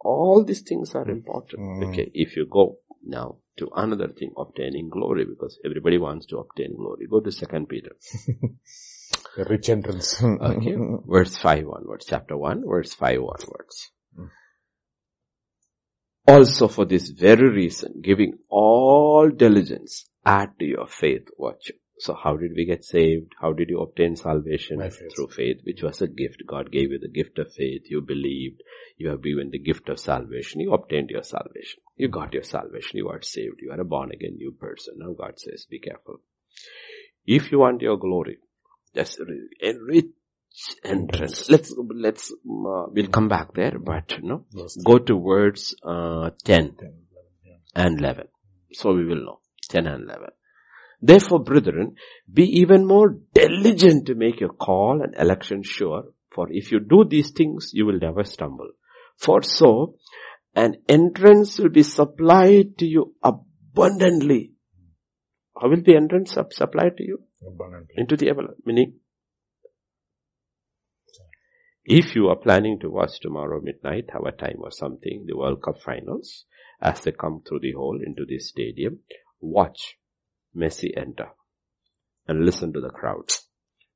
All these things are important. Mm. Okay, if you go now to another thing, obtaining glory, because everybody wants to obtain glory. Go to Second Peter. The rich entrance. Okay, verse five onwards, chapter one, verse five onwards. Mm. Also for this very reason, giving all diligence, add to your faith virtue. So how did we get saved? How did you obtain salvation? Faith. Through faith, which was a gift. God gave you the gift of faith. You believed. You have given the gift of salvation. You obtained your salvation. You got your salvation. You are saved. You are a born-again new person. Now God says, be careful. If you want your glory, that's a rich entrance. Let's, let's, uh, we'll come back there, but no. Yes. Go to words uh, ten and eleven. So we will know. ten and eleven. Therefore, brethren, be even more diligent to make your call and election sure. For if you do these things, you will never stumble. For so, an entrance will be supplied to you abundantly. How will the entrance supplied to you? Abundantly. Into the everlasting. Meaning, if you are planning to watch tomorrow midnight, have a time or something, the World Cup finals, as they come through the hole into the stadium, watch Messi enter and listen to the crowd.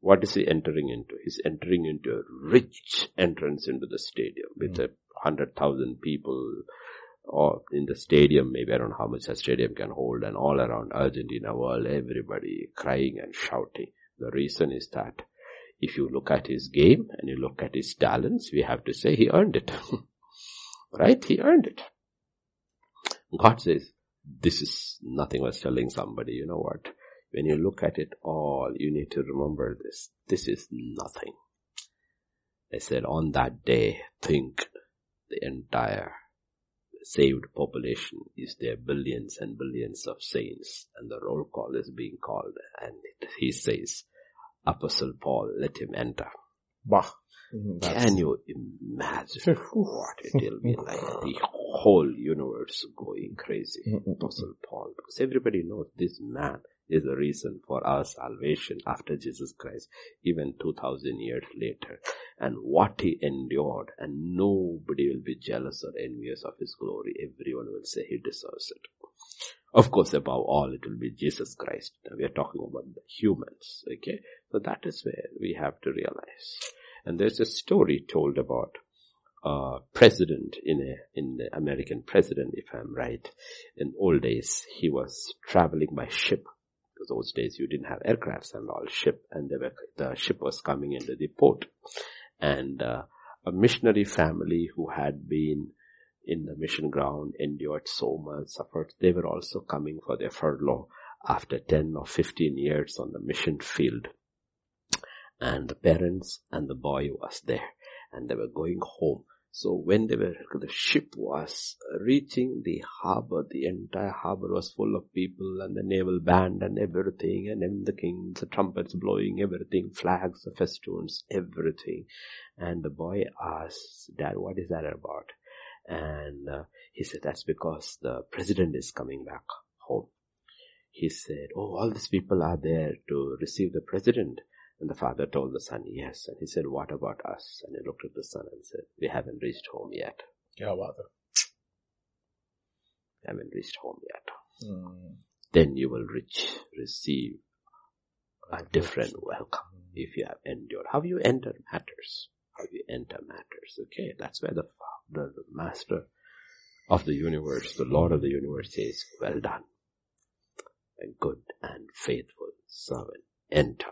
What is he entering into? He's entering into a rich entrance into the stadium with mm. a hundred thousand people or in the stadium, maybe I don't know how much a stadium can hold, and all around Argentina world, everybody crying and shouting. The reason is that if you look at his game and you look at his talents, we have to say he earned it. Right? He earned it. God says, this is nothing. I was telling somebody, you know what? When you look at it all, you need to remember this. This is nothing. I said, on that day, think the entire saved population is there, billions and billions of saints, and the roll call is being called, and it, he says, Apostle Paul, let him enter. Bah. That's... Can you imagine what it will be like? The whole universe going crazy. Apostle Paul. Because everybody knows this man is the reason for our salvation after Jesus Christ, even two thousand years later. And what he endured, and nobody will be jealous or envious of his glory. Everyone will say he deserves it. Of course, above all, it will be Jesus Christ. Now we are talking about the humans, okay? So that is where we have to realize. And there's a story told about uh, president in a, in the American president, if I'm right. In old days, he was traveling by ship. Because those days you didn't have aircrafts and all ship, and the, the ship was coming into the port. And uh, a missionary family who had been in the mission ground, endured so much, suffered. They were also coming for their furlough after ten or fifteen years on the mission field. And the parents and the boy was there, and they were going home. So when they were, the ship was reaching the harbor, the entire harbor was full of people and the naval band and everything, and then the kings, the trumpets blowing, everything, flags, the festoons, everything. And the boy asked, "Dad, what is that about?" And uh, he said, "That's because the president is coming back home." He said, "Oh, all these people are there to receive the president." And the father told the son, "Yes." And he said, "What about us?" And he looked at the son and said, "We haven't reached home yet." Yeah, father. We haven't reached home yet. Mm. Then you will reach, receive a different welcome mm. if you have endured. How you enter matters. How you enter matters. Okay, that's where the Father, the Master of the universe, the Lord of the universe says, "Well done, a good and faithful servant. Enter."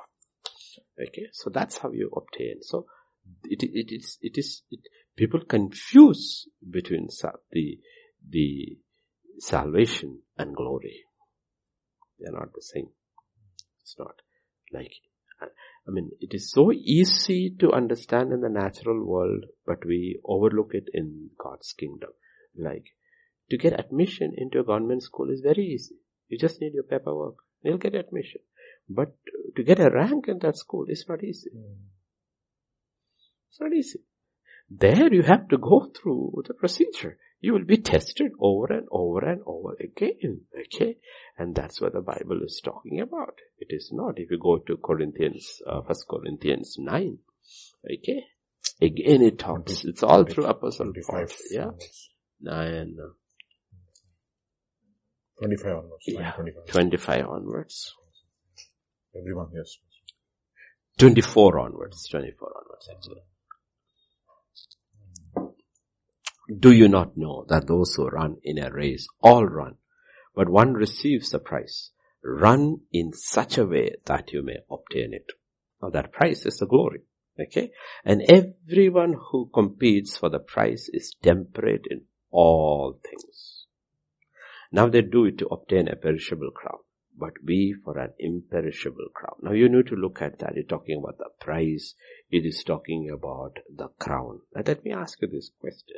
Okay, so that's how you obtain. So it it is it is it, people confuse between sal- the the salvation and glory. They are not the same. It's not like I mean it is so easy to understand in the natural world, but we overlook it in God's kingdom. Like to get admission into a government school is very easy. You just need your paperwork. You'll get admission. But to get a rank in that school is not easy. Mm. It's not easy. There you have to go through the procedure. You will be tested over and over and over again. Okay? And that's what the Bible is talking about. It is not. If you go to Corinthians, uh, First Corinthians nine, okay? Again it talks. It's all through Apostle Paul. Yeah? nine. twenty-five onwards. Yeah, twenty-five onwards. Everyone, yes. twenty-four onwards, twenty-four onwards actually. Do you not know that those who run in a race all run, but one receives the prize? Run in such a way that you may obtain it. Now that prize is the glory, okay? And everyone who competes for the prize is temperate in all things. Now they do it to obtain a perishable crown, but we for an imperishable crown. Now you need to look at that. It's talking about the prize. It is talking about the crown. Now let me ask you this question.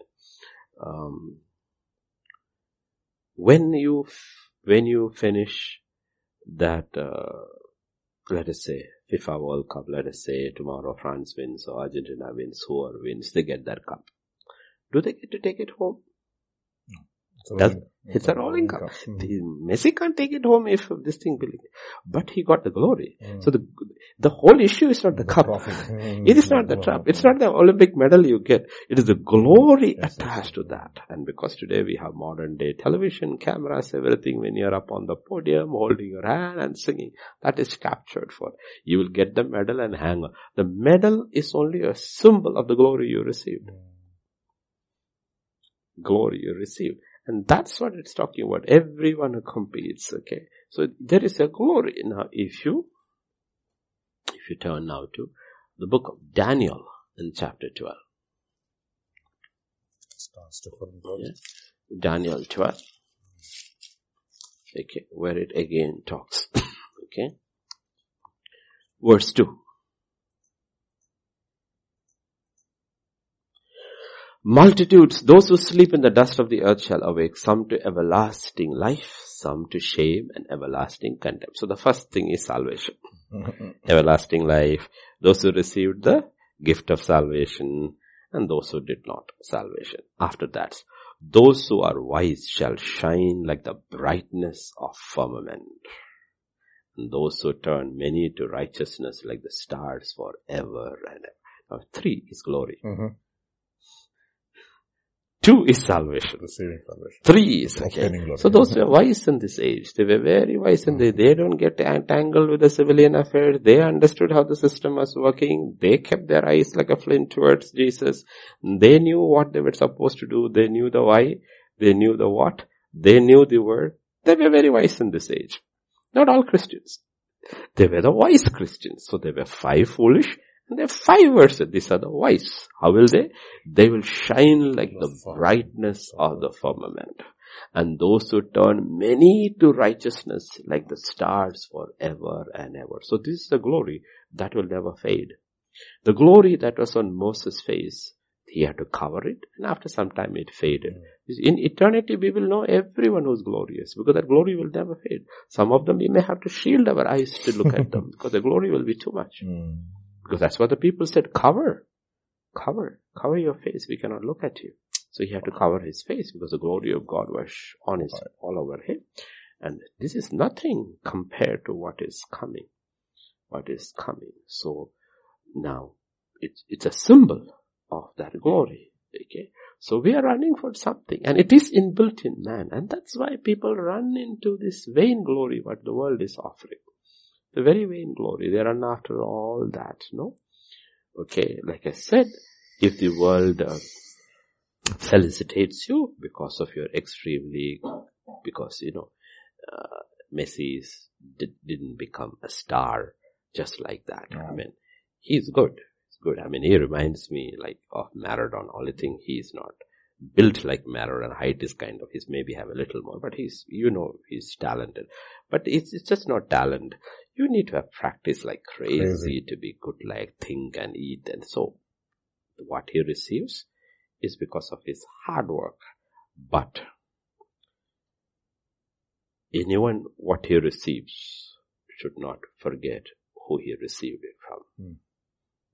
Um, when you f- when you finish that, uh, let us say, FIFA World Cup, let us say tomorrow France wins or Argentina wins, whoever wins, they get that cup. Do they get to take it home? Does, it's a rolling cup. Mm. The Messi can't take it home if this thing, but he got the glory. Mm. So the the whole issue is not the, the cup. Mm. It is not the cup. It's not the Olympic medal you get. It is the glory yes, attached to that. And because today we have modern day television, cameras, everything, when you're up on the podium, holding your hand and singing, that is captured for. You will get the medal and hang on. The medal is only a symbol of the glory you received. Glory you received. And that's what it's talking about. Everyone who competes, okay. So there is a glory. Now if you, if you turn now to the book of Daniel in chapter twelve. Yeah. Daniel twelve. Okay, where it again talks. Okay. Verse two. Multitudes, those who sleep in the dust of the earth shall awake, some to everlasting life, some to shame and everlasting contempt. So the first thing is salvation. Everlasting life, those who received the gift of salvation and those who did not, salvation. After that, those who are wise shall shine like the brightness of firmament. And those who turn many to righteousness like the stars forever and ever. Now three is glory. Mm-hmm. Two is salvation. Receiving salvation. Three is okay. So those were wise in this age. They were very wise and they, they don't get entangled with the civilian affairs. They understood how the system was working. They kept their eyes like a flint towards Jesus. They knew what they were supposed to do. They knew the why. They knew the what. They knew the word. They were very wise in this age. Not all Christians. They were the wise Christians. So there were five foolish. And there are five verses. These are the wise. How will they? They will shine like the brightness of the firmament. And those who turn many to righteousness like the stars forever and ever. So this is the glory that will never fade. The glory that was on Moses' face, he had to cover it. And after some time it faded. In eternity we will know everyone who is glorious. Because that glory will never fade. Some of them we may have to shield our eyes to look at them. Because the glory will be too much. Mm. Because that's what the people said, cover, cover, cover your face. We cannot look at you. So he had to cover his face because the glory of God was on his, all over him. And this is nothing compared to what is coming, what is coming. So now it's, it's a symbol of that glory. Okay. So we are running for something and it is inbuilt in man. And that's why people run into this vain glory what the world is offering. The very vain glory. They run after all that, no? Okay, like I said, if the world uh, felicitates you because of your extremely, because, you know, uh, Messi did, didn't become a star just like that. Yeah. I mean, he's good. He's good. I mean, he reminds me like of Maradona. Only thing, he's not built like Maradona. Height is kind of, he's maybe have a little more, but he's, you know, he's talented. But it's, it's just not talent. You need to have practice like crazy, crazy to be good, like think and eat. And so what he receives is because of his hard work. But anyone, what he receives should not forget who he received it from. Mm.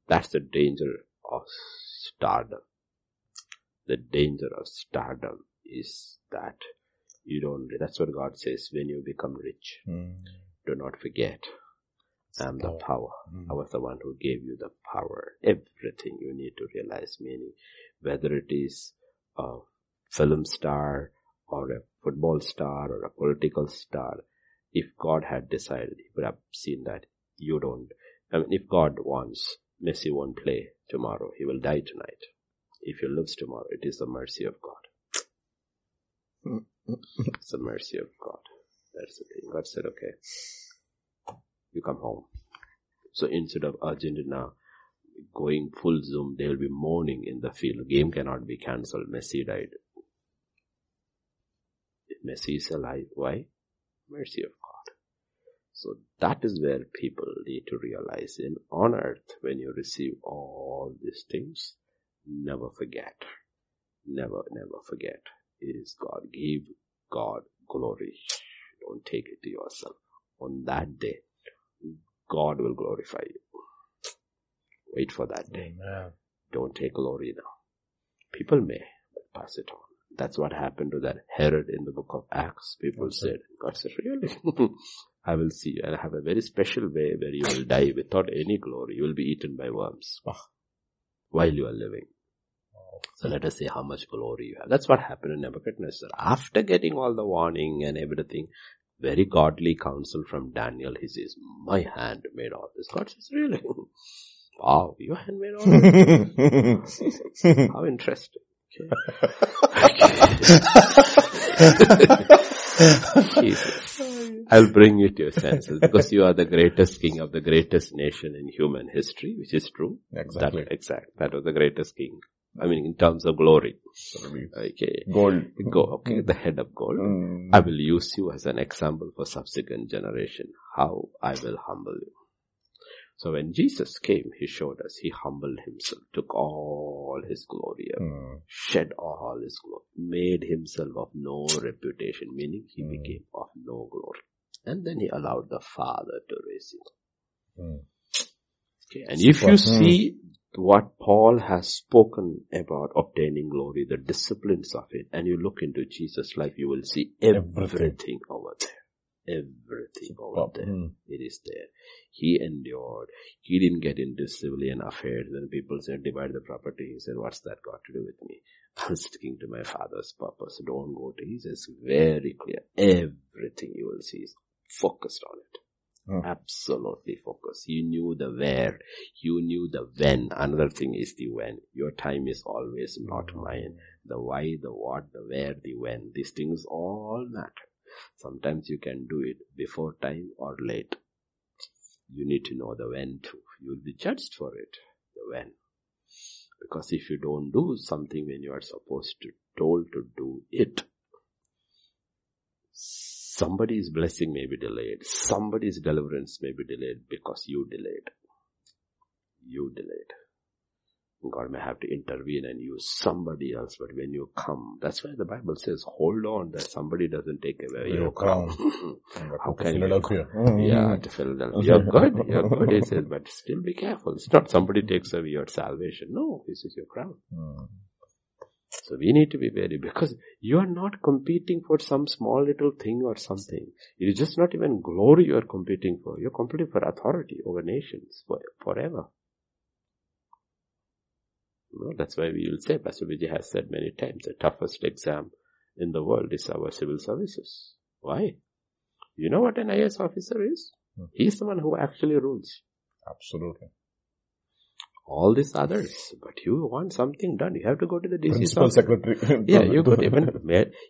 That's the danger of stardom. The danger of stardom is that you don't, that's what God says, when you become rich. Mm. Do not forget, I am the power. Mm. I was the one who gave you the power. Everything you need to realize meaning, whether it is a film star or a football star or a political star, if God had decided, he would have seen that you don't. I mean, if God wants, Messi won't play tomorrow. He will die tonight. If he lives tomorrow, it is the mercy of God. It's the mercy of God. That's the thing. God said, okay, you come home. So instead of Argentina going full zoom, they'll be mourning in the field. Game cannot be cancelled. Messi died. If Messi is alive, why? Mercy of God. So that is where people need to realize in on earth, when you receive all these things, never forget. Never, never forget. It is God. Give God glory. Don't take it to yourself. On that day, God will glorify you. Wait for that day. Amen. Don't take glory now. People may, but pass it on. That's what happened to that Herod in the book of Acts. People okay. said, God said, really? I will see you. And I have a very special way where you will die without any glory. You will be eaten by worms oh. while you are living. So let us see how much glory you have. That's what happened in Nebuchadnezzar. After getting all the warning and everything, very godly counsel from Daniel, he says, my hand made all this. God says, really? Wow, your hand made all this? How interesting. Jesus. I'll bring you to your senses because you are the greatest king of the greatest nation in human history, which is true. Exactly. That, exact, that was the greatest king. I mean, in terms of glory. Okay. Gold. Go, okay, the head of gold. Mm. I will use you as an example for subsequent generation. How I will humble you. So when Jesus came, he showed us, he humbled himself, took all his glory, up, mm. shed all his glory, made himself of no reputation, meaning he mm. became of no glory. And then he allowed the Father to raise him. Mm. Okay. And if well, you mm. see what Paul has spoken about obtaining glory, the disciplines of it, and you look into Jesus' life, you will see everything, everything. over there. everything about that. Mm. It is there. He endured. He didn't get into civilian affairs. When people said, divide the property, he said, what's that got to do with me? I'm sticking to my father's purpose. Don't go to his. It's very clear. Everything you will see is focused on it. Oh. Absolutely focused. You knew the where. You knew the when. Another thing is the when. Your time is always not mine. The why, the what, the where, the when. These things all matter. Sometimes you can do it before time or late. You need to know the when too. You will be judged for it. The when. Because if you don't do something when you are supposed to, told to do it, somebody's blessing may be delayed. Somebody's deliverance may be delayed because you delayed. You delayed. God may have to intervene and use somebody else. But when you come, that's why the Bible says, hold on, that somebody doesn't take away your crown. How can you? Mm-hmm. Yeah, to Philadelphia. You're good. You're good, he says, but still be careful. It's not somebody takes away your salvation. No, this is your crown. Mm. So we need to be wary, because you are not competing for some small little thing or something. It is just not even glory you are competing for. You're competing for authority over nations for, forever. No, that's why we will say, Pastor Vijay has said many times, the toughest exam in the world is our civil services. Why? You know what an I A S officer is? Mm-hmm. He's the one who actually rules. Absolutely. All these others, but you want something done, you have to go to the D C Principal office. Secretary. Yeah, you go to even,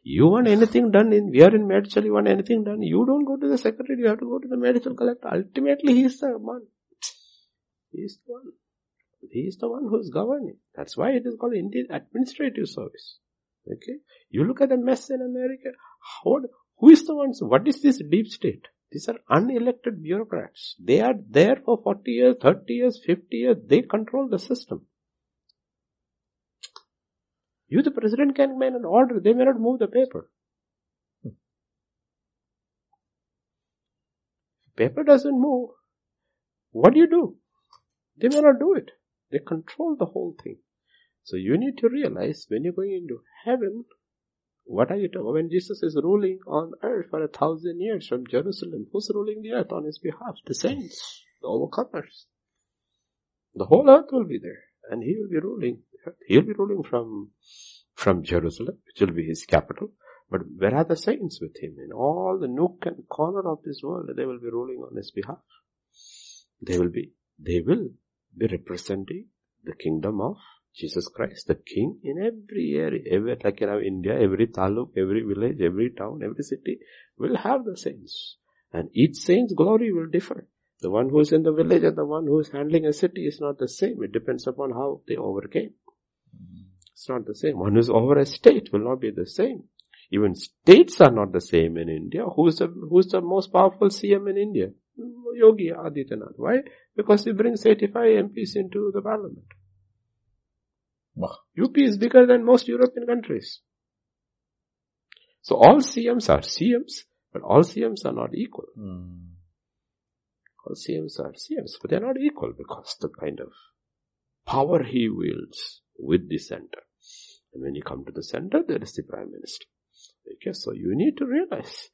you want anything done, in, we are in Medical, you want anything done, you don't go to the secretary, you have to go to the medical collector. Ultimately, he's the one. He's the one. He is the one who is governing. That's why it is called Indian Administrative Service. Okay? You look at the mess in America. How, who is the ones? What is this deep state? These are unelected bureaucrats. They are there for forty years, thirty years, fifty years. They control the system. You, the president, can make an order. They may not move the paper. Hmm. Paper doesn't move. What do you do? They may not do it. They control the whole thing. So you need to realize, when you're going into heaven, what are you talking about? When Jesus is ruling on earth for a thousand years from Jerusalem, who's ruling the earth on his behalf? The saints, the overcomers. The whole earth will be there. And he will be ruling. He'll be ruling from, from Jerusalem, which will be his capital. But where are the saints with him? In all the nook and corner of this world, they will be ruling on his behalf. They will be, they will be representing the kingdom of Jesus Christ, the King, in every area. Every, like in India, every taluk, every village, every town, every city will have the saints. And each saint's glory will differ. The one who is in the village and the one who is handling a city is not the same. It depends upon how they overcame. It's not the same. One who is over a state will not be the same. Even states are not the same in India. Who is the, who is the most powerful C M in India? Yogi Adityanath. Why? Because he brings eighty-five M Ps into the parliament. Wow. U P is bigger than most European countries. So all C Ms are C Ms, but all C Ms are not equal. Mm. All C Ms are C Ms, but they are not equal, because the kind of power he wields with the center. And when you come to the center, there is the prime minister. Okay, so you need to realize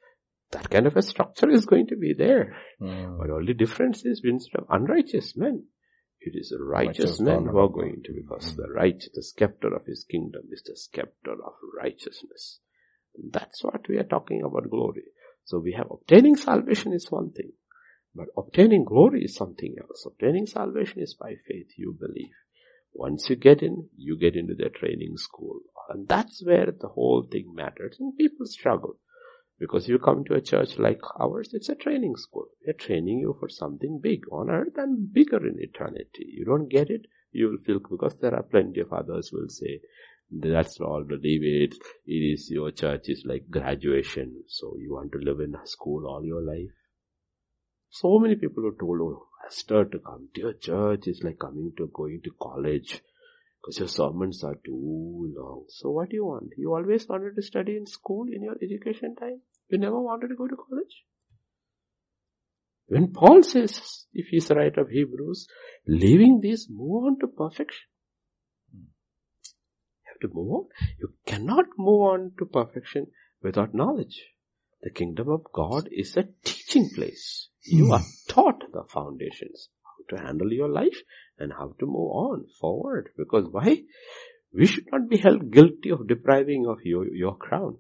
that kind of a structure is going to be there. Mm. But only difference is, instead of unrighteous men, it is righteous men who are going to, because mm. the right, the scepter of his kingdom is the scepter of righteousness. And that's what we are talking about, glory. So we have obtaining salvation is one thing, but obtaining glory is something else. Obtaining salvation is by faith, you believe. Once you get in, you get into the training school. And that's where the whole thing matters. And people struggle. Because you come to a church like ours, it's a training school. They're training you for something big on earth and bigger in eternity. You don't get it, you will feel, because there are plenty of others who will say, that's all, believe it. It is, your church is like graduation. So you want to live in school all your life. So many people were told, oh, Pastor, to come to your church is like coming to going to college. Because your sermons are too long. So what do you want? You always wanted to study in school in your education time. You never wanted to go to college. When Paul says, if he's right of Hebrews, leaving these, move on to perfection. You have to move on. You cannot move on to perfection without knowledge. The kingdom of God is a teaching place. You are taught the foundations, how to handle your life and how to move on forward. Because why? We should not be held guilty of depriving of your, your crown.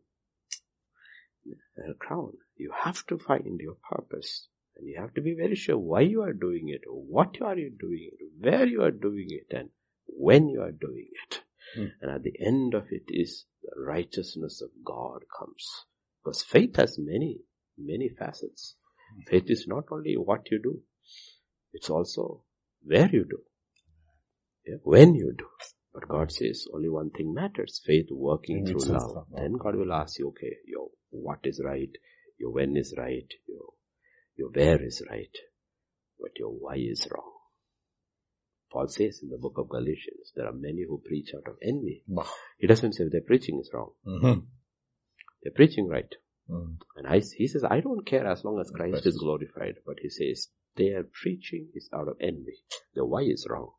Your crown. You have to find your purpose. And you have to be very sure why you are doing it, what are you doing it, where you are doing it, and when you are doing it. Hmm. And at the end of it is the righteousness of God comes. Because faith has many, many facets. Hmm. Faith is not only what you do. It's also where you do. Yeah, when you do. But God says only one thing matters. Faith working through love. Then God will ask you, okay, your what is right, your when is right, your, your where is right, but your why is wrong. Paul says in the book of Galatians, there are many who preach out of envy. Bah. He doesn't say their preaching is wrong. Mm-hmm. They're preaching right. Mm. And I, he says, I don't care as long as Christ is glorified. But he says, their preaching is out of envy. The why is wrong.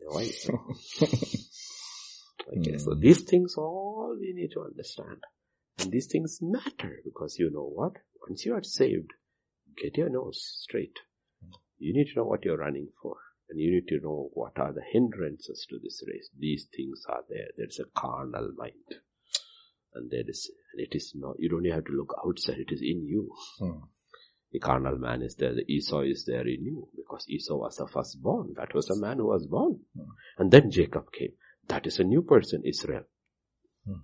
The why is wrong. Okay, mm. So these things all we need to understand. And these things matter because you know what? Once you are saved, get your nose straight. You need to know what you're running for. And you need to know what are the hindrances to this race. These things are there. There's a carnal mind. And there is, it is not, you don't have to look outside. It is in you. Hmm. The carnal man is there. The Esau is there in you. Because Esau was the firstborn. That was the man who was born. Hmm. And then Jacob came. That is a new person, Israel. Hmm.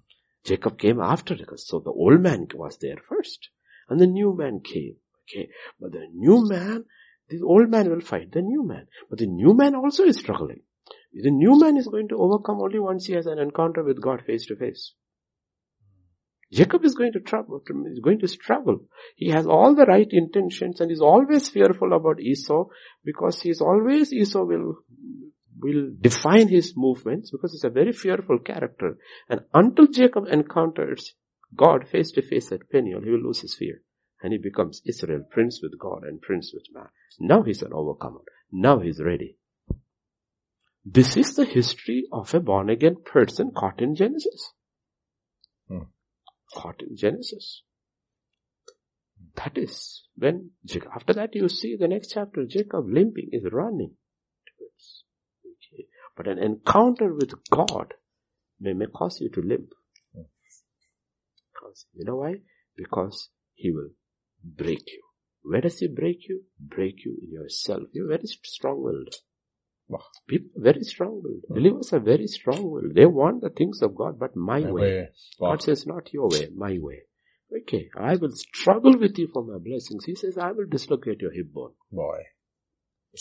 Jacob came after us. So the old man was there first. And the new man came. Okay. But the new man, the old man will fight the new man. But the new man also is struggling. The new man is going to overcome only once he has an encounter with God face to face. Jacob is going to trouble, is going to struggle. He has all the right intentions and is always fearful about Esau because he is always, Esau will, will define his movements because he's a very fearful character. And until Jacob encounters God face to face at Peniel, he will lose his fear. And he becomes Israel, prince with God and prince with man. Now he's an overcomer. Now he's ready. This is the history of a born-again person caught in Genesis. Hmm. Caught in Genesis. That is when Jacob, after that you see the next chapter, Jacob limping is running. Okay. But an encounter with God may, may cause you to limp. Because, you know why? Because he will break you. Where does he break you? Break you in yourself. You're very strong-willed. People very strong-willed. Mm. Believers are very strong-willed. They want the things of God, but my, my way. way. God says, not your way, my way. Okay, I will struggle with you for my blessings. He says, I will dislocate your hip bone. Boy.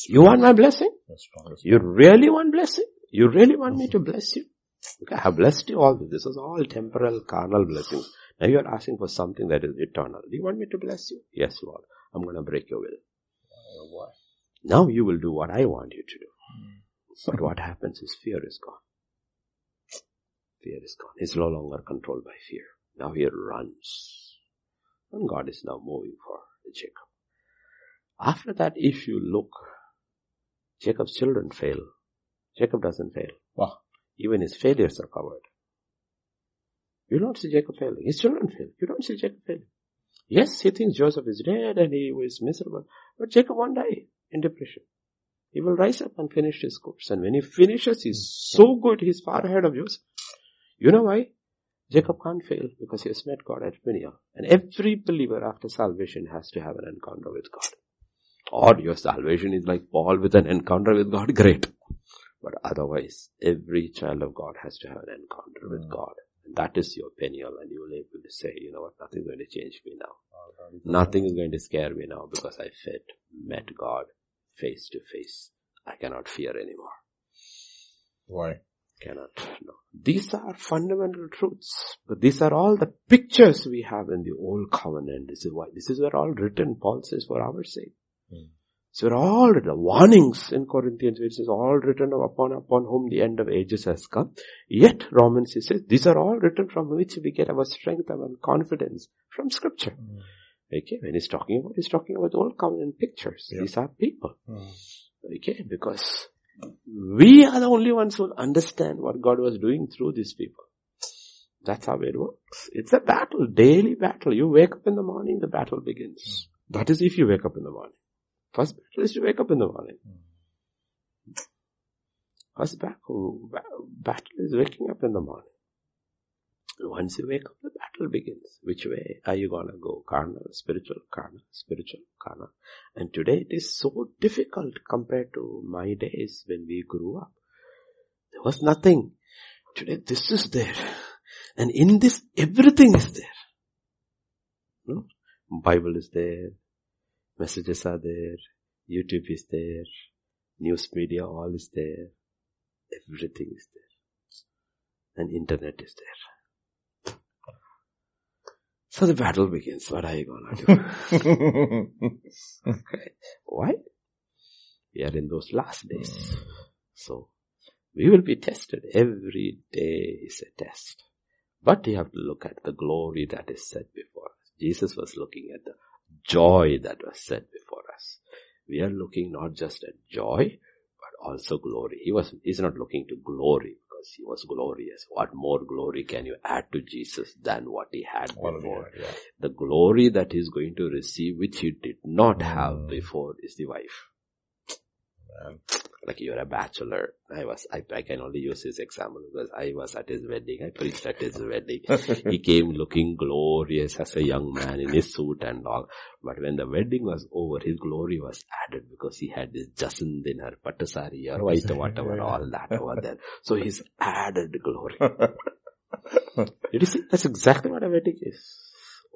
You want my blessing? You really want blessing? You really want me to bless you? Okay, I have blessed you all. This is all temporal, carnal blessings. Now you are asking for something that is eternal. Do you want me to bless you? Yes, Lord. I'm going to break your will. Oh, boy. Now you will do what I want you to do. But what happens is fear is gone. Fear is gone. He's no longer controlled by fear. Now he runs. And God is now moving for Jacob. After that, if you look, Jacob's children fail. Jacob doesn't fail. Wow. Even his failures are covered. You don't see Jacob failing. His children fail. You don't see Jacob failing. Yes, he thinks Joseph is dead and he is miserable. But Jacob won't die in depression. He will rise up and finish his course. And when he finishes, he's so good, he's far ahead of Joseph. You know why? Jacob can't fail because he has met God at Peniel. And every believer after salvation has to have an encounter with God. Or your salvation is like Paul with an encounter with God, great. But otherwise, every child of God has to have an encounter with God. And that is your Peniel. And you will be able to say, you know what, nothing's going to change me now. Nothing is going to scare me now because I fed, met God. Face to face. I cannot fear anymore. Why? Cannot. No. These are fundamental truths. But these are all the pictures we have in the old covenant. This is why. This is where all written, Paul says, for our sake. Mm. So all the warnings in Corinthians, which is all written upon, upon whom the end of ages has come. Yet, Romans, he says, these are all written from which we get our strength and our confidence from scripture. Mm. Okay, when he's talking about, he's talking about old covenant pictures. Yep. These are people. Mm. Okay, because we are the only ones who understand what God was doing through these people. That's how it works. It's a battle, daily battle. You wake up in the morning, the battle begins. Mm. That is if you wake up in the morning. First battle is to wake up in the morning. Mm. First battle, battle is waking up in the morning. Once you wake up, the battle begins. Which way are you going to go? Karna, spiritual, karna, spiritual, karna. And today it is so difficult compared to my days when we grew up. There was nothing. Today this is there. And in this, everything is there. No? Bible is there. Messages are there. YouTube is there. News media all is there. Everything is there. And internet is there. So the battle begins. What are you going to do? Okay. Why? We are in those last days. So, we will be tested. Every day is a test. But you have to look at the glory that is set before us. Jesus was looking at the joy that was set before us. We are looking not just at joy, but also glory. He was, he's not looking to glory because he was glorious. What more glory can you add to Jesus than what he had One before? More, yeah. The glory that he's going to receive, which he did not mm. have before, is the wife. Man. Like you're a bachelor. I was, I, I can only use his example because I was at his wedding. I preached at his wedding. He came looking glorious as a young man in his suit and all. But when the wedding was over, his glory was added because he had this jacinth in her, patasari or white or whatever, all that over there. So he's added glory. Did you see? That's exactly what a wedding is.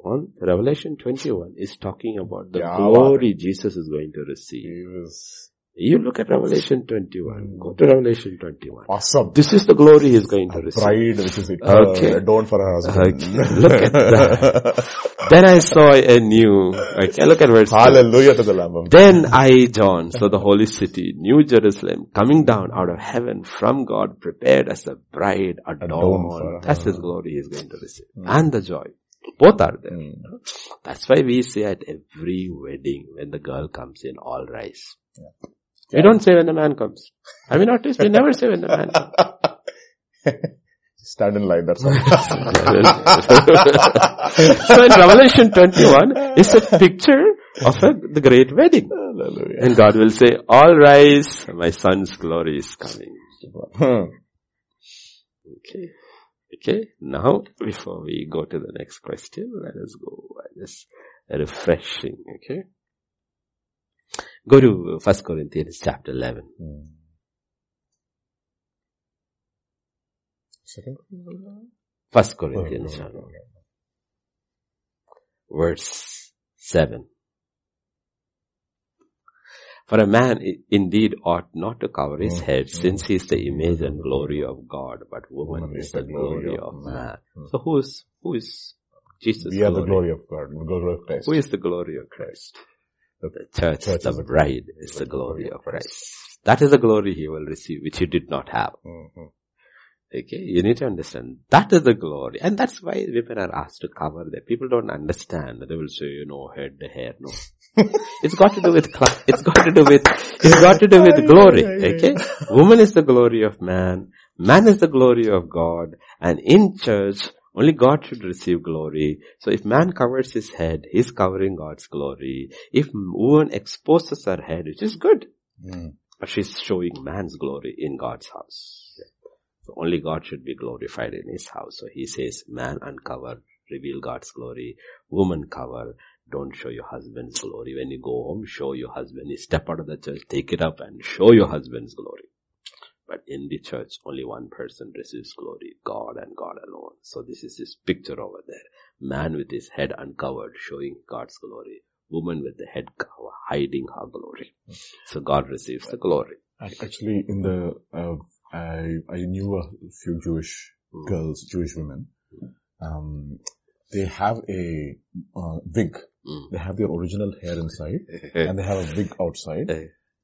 On Revelation twenty-one is talking about the yeah, glory wow. Jesus is going to receive. He was... You look at Revelation twenty-one. Go to Revelation twenty-one. Awesome. This is the glory he's going to receive. Pride, which is eternal. Okay. Adorned for her husband. Okay. Look at that. Then I saw a new... Okay, look at verse Hallelujah two. To the Lamb of God. Then I, John, saw the holy city, New Jerusalem, coming down out of heaven from God, prepared as a bride adorned. That's his glory he's going to receive. Mm. And the joy. Both are there. Mm. That's why we say at every wedding, when the girl comes in, all rise. Yeah. We yeah. don't say when the man comes. Have you noticed? We never say when the man comes. Stand in line, that's all. So in Revelation twenty-one, it's a picture of a, the great wedding. Hallelujah. And God will say, all rise, my son's glory is coming. Okay. Okay. Now, before we go to the next question, let us go. Just refreshing. Okay. Go to First Corinthians chapter eleven. Hmm. Second First Corinthians oh, no, no, no, no. verse seven. For a man indeed ought not to cover his head, since he is the image and glory of God, but woman, woman is the glory of man. man. Hmm. So who is who is Jesus? We are glory? the glory of God, the glory of Christ. Who is the glory of Christ? The church, church the bride, is the glory of Christ. That is the glory he will receive, which he did not have. Mm-hmm. Okay, you need to understand. That is the glory. And that's why women are asked to cover that. People don't understand. They will say, you know, head, hair, no. It's got to do with, cl- it's got to do with, it's got to do with glory. Okay? Woman is the glory of man. Man is the glory of God. And in church, only God should receive glory. So if man covers his head, he's covering God's glory. If woman exposes her head, which is good, mm. but she's showing man's glory in God's house. Yeah. So only God should be glorified in his house. So he says, man uncover, reveal God's glory. Woman cover, don't show your husband's glory. When you go home, show your husband. You step out of the church, take it up and show your husband's glory. But in the church, only one person receives glory, God and God alone. So this is this picture over there. Man with his head uncovered, showing God's glory. Woman with the head cover, hiding her glory. So God receives the glory. Actually, in the uh, I, I knew a few Jewish mm. girls, Jewish women. Um, they have a uh, wig. Mm. They have their original hair inside and they have a wig outside.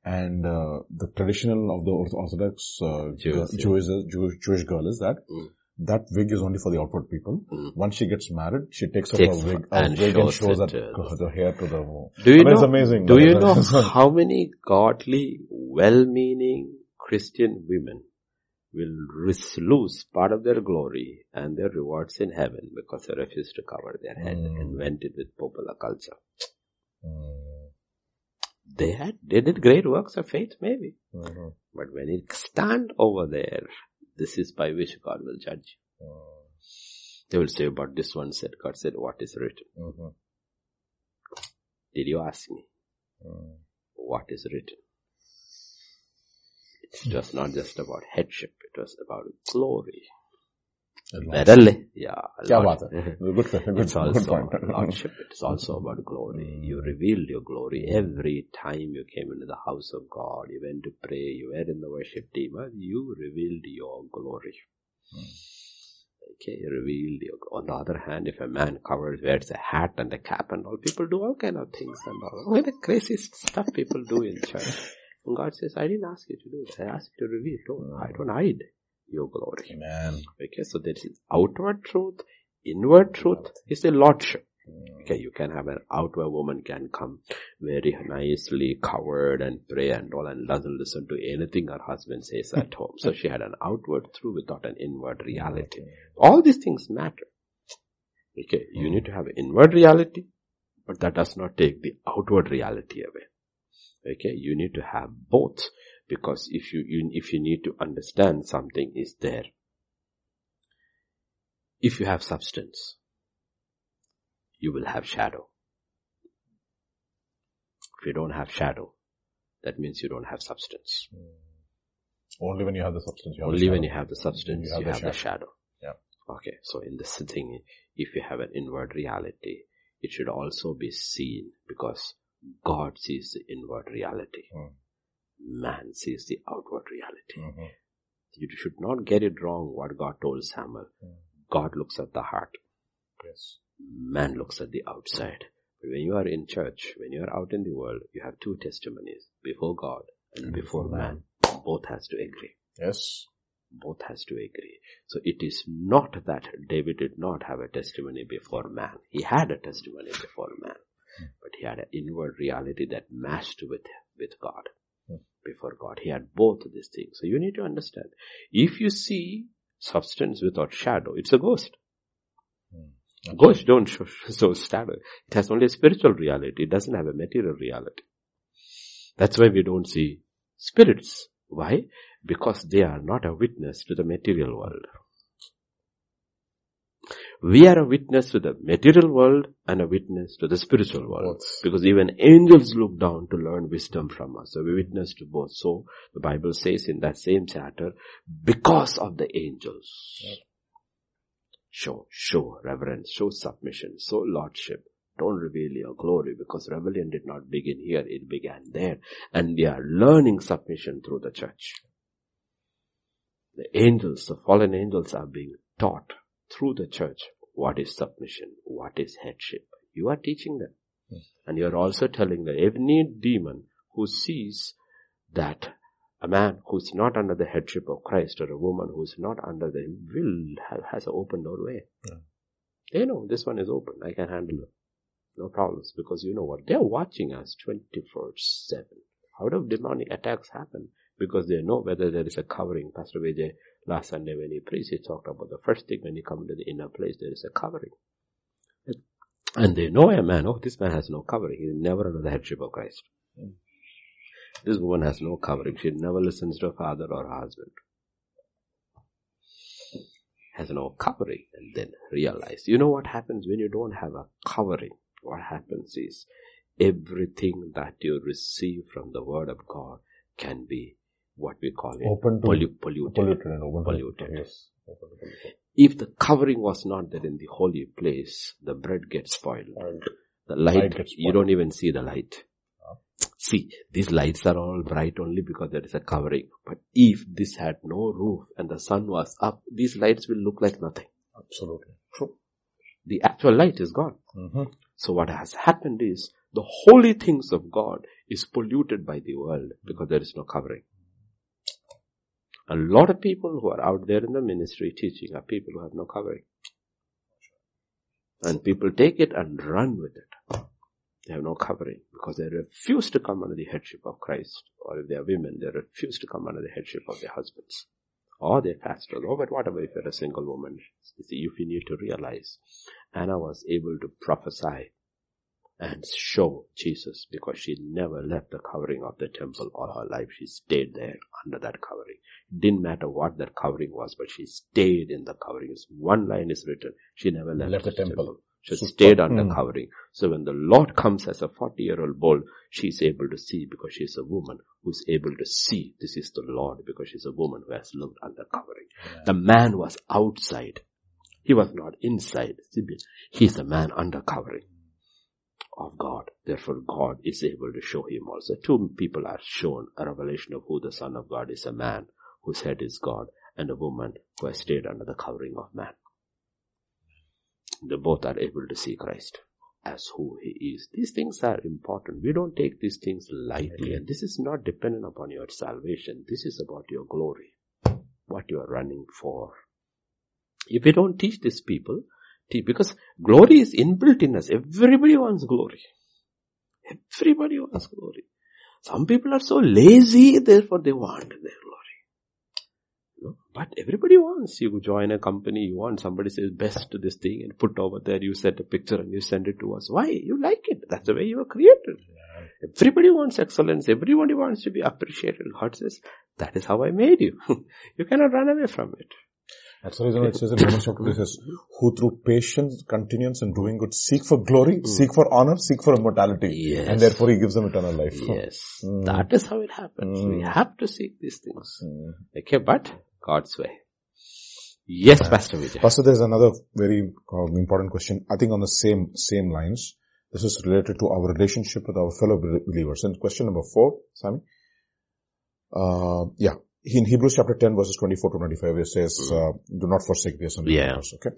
And uh, the traditional of the Orthodox uh, Jewish, Jewish, Jewish Jewish girl is that mm. that wig is only for the outward people. Mm. Once she gets married, she takes off her wig and, wig and shows that the hair to the wall. Do you know, it's amazing. Do you know how many godly, well-meaning Christian women will lose part of their glory and their rewards in heaven because they refused to cover their head mm. and went in with popular culture. Mm. They had, they did great works of faith, maybe. Mm-hmm. But when you stand over there, this is by which God will judge you. Mm. They will say about this one said, God said, what is written? Mm-hmm. Did you ask me? Mm. What is written? It was not just about headship, it was about glory. Verily, yeah. Lord, good, good, it's also good lordship, it's also about glory. You revealed your glory every time you came into the house of God, you went to pray, you were in the worship team, you revealed your glory. Okay, you revealed your glory. On the other hand, if a man covers, wears a hat and a cap and all, people do all kind of things and all. All the crazy stuff people do in church. And God says, I didn't ask you to do it. I asked you to reveal. Don't, I don't hide your glory. Amen. Okay, so there is outward truth. Inward truth is the lordship. Okay, you can have an outward woman can come very nicely covered and pray and all and doesn't listen to anything her husband says at home. So she had an outward truth without an inward reality. All these things matter. Okay, you need to have inward reality, but that does not take the outward reality away. Okay, you need to have both, because if you, you if you need to understand something is there, if you have substance, you will have shadow. If you don't have shadow, that means you don't have substance. Mm. Only when you have the substance, you have Only the when you have the substance, you have, you have, the, have shadow. the shadow. Yeah. Okay, so in this thing, if you have an inward reality, it should also be seen, because God sees the inward reality. Mm. Man sees the outward reality. Mm-hmm. You should not get it wrong what God told Samuel. Mm. God looks at the heart. Yes. Man looks at the outside. But when you are in church, when you are out in the world, you have two testimonies. Before God and, and before man. man. Both has to agree. Yes. Both has to agree. So it is not that David did not have a testimony before man. He had a testimony before man. But he had an inward reality that matched with, with God. Hmm. Before God, he had both of these things. So you need to understand. If you see substance without shadow, it's a ghost. Hmm. Okay. Ghosts don't show, show shadow. It has only a spiritual reality. It doesn't have a material reality. That's why we don't see spirits. Why? Because they are not a witness to the material world. We are a witness to the material world and a witness to the spiritual world. Yes. Because even angels look down to learn wisdom from us. So we witness to both. So the Bible says in that same chapter, because of the angels, yes. show, show reverence, show submission, show lordship. Don't reveal your glory, because rebellion did not begin here, it began there. And we are learning submission through the church. The angels, the fallen angels are being taught through the church, what is submission, what is headship. You are teaching them. Yes. And you are also telling that any demon who sees that a man who is not under the headship of Christ or a woman who is not under the will has an open doorway. Yeah. They know this one is open. I can handle it. No problems. Because you know what? They are watching us twenty-four seven. How do demonic attacks happen? Because they know whether there is a covering. Pastor Vijay, last Sunday when he preached, he talked about the first thing when you come into the inner place, there is a covering. And they know a man, oh, this man has no covering. He is never under the headship of Christ. Mm. This woman has no covering. She never listens to her father or her husband. Has no covering. And then realize, you know what happens when you don't have a covering? What happens is, everything that you receive from the word of God can be what we call it, open to pollu- polluted. polluted, and open polluted. To, yes. Open to polluted. If the covering was not there in the holy place, the bread gets spoiled. And the light, light gets spoiled. You don't even see the light. Yeah. See, these lights are all bright only because there is a covering. But if this had no roof and the sun was up, these lights will look like nothing. Absolutely. True. The actual light is gone. Mm-hmm. So what has happened is, the holy things of God is polluted by the world because there is no covering. A lot of people who are out there in the ministry teaching are people who have no covering. And people take it and run with it. They have no covering because they refuse to come under the headship of Christ. Or if they are women, they refuse to come under the headship of their husbands. or their pastoral or whatever, if you're a single woman. If you need to realize, Anna was able to prophesy and show Jesus because she never left the covering of the temple all her life. She stayed there under that covering. It didn't matter what that covering was, but she stayed in the covering. One line is written, she never left, left the, the temple. temple. She Super. stayed under mm. covering. So when the Lord comes as a forty-year-old bull, she's able to see because she's a woman who's able to see this is the Lord, because she's a woman who has lived under covering. Yeah. The man was outside. He was not inside. He's a man under covering of God. Therefore, God is able to show him also. Two people are shown a revelation of who the Son of God is: a man whose head is God, and a woman who has stayed under the covering of man. They both are able to see Christ as who he is. These things are important. We don't take these things lightly. And this is not dependent upon your salvation. This is about your glory, what you are running for. If we don't teach these people, because glory is inbuilt in us. Everybody wants glory. Everybody wants glory. Some people are so lazy, therefore they want their glory. But everybody wants. You join a company, you want, somebody says best to this thing and put over there, you set a picture and you send it to us. Why? You like it. That's the way you were created. Yeah. Everybody wants excellence. Everybody wants to be appreciated. God says, that is how I made you. You cannot run away from it. That's the reason it says in Romans chapter it says, who through patience, continuance and doing good seek for glory, mm. seek for honor, seek for immortality. Yes. And therefore he gives them eternal life. Yes. Mm. That is how it happens. Mm. We have to seek these things. Mm. Okay, but God's way. Yes, yeah. Pastor Vijay. Pastor, there's another very uh, important question, I think on the same, same lines. This is related to our relationship with our fellow believers. And question number four, Sami. Uh, yeah. In Hebrews chapter ten verses twenty-four to twenty-five, it says, uh, do not forsake the assembly of yourselves. Okay.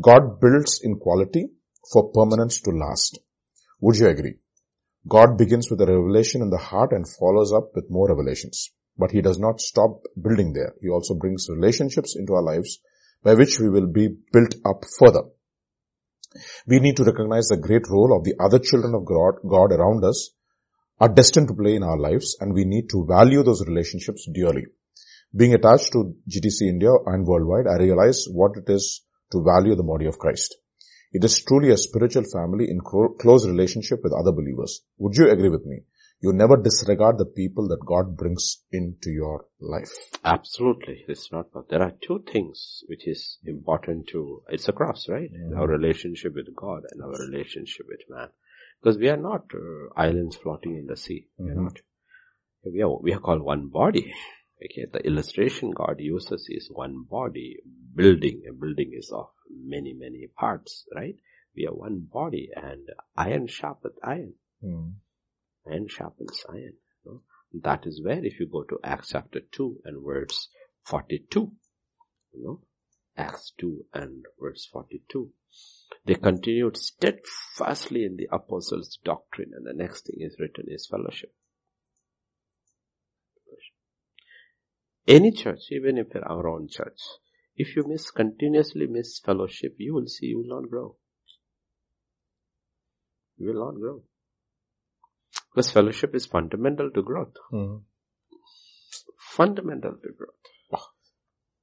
God builds in quality for permanence to last. Would you agree? God begins with a revelation in the heart and follows up with more revelations. But he does not stop building there. He also brings relationships into our lives by which we will be built up further. We need to recognize the great role of the other children of God around us are destined to play in our lives, and we need to value those relationships dearly. Being attached to G T C India and worldwide, I realize what it is to value the body of Christ. It is truly a spiritual family in close relationship with other believers. Would you agree with me? You never disregard the people that God brings into your life. Absolutely. It's not. There are two things which is important to, it's a cross, right? Mm-hmm. Our relationship with God and our relationship with man. Because we are not uh, islands floating in the sea. Mm-hmm. We are not. We are, we are called one body. Okay, the illustration God uses is one body building. A building is of many, many parts, right? We are one body, and iron sharpens iron. Mm. Iron sharpens iron. You know? That is where, if you go to Acts chapter two and verse forty-two, you know, Acts two and verse forty-two. They continued steadfastly in the apostles' doctrine, and the next thing is written is fellowship. Any church, even if you're our own church, if you miss, continuously miss fellowship, you will see you will not grow. You will not grow. Because fellowship is fundamental to growth. Mm-hmm. Fundamental to growth.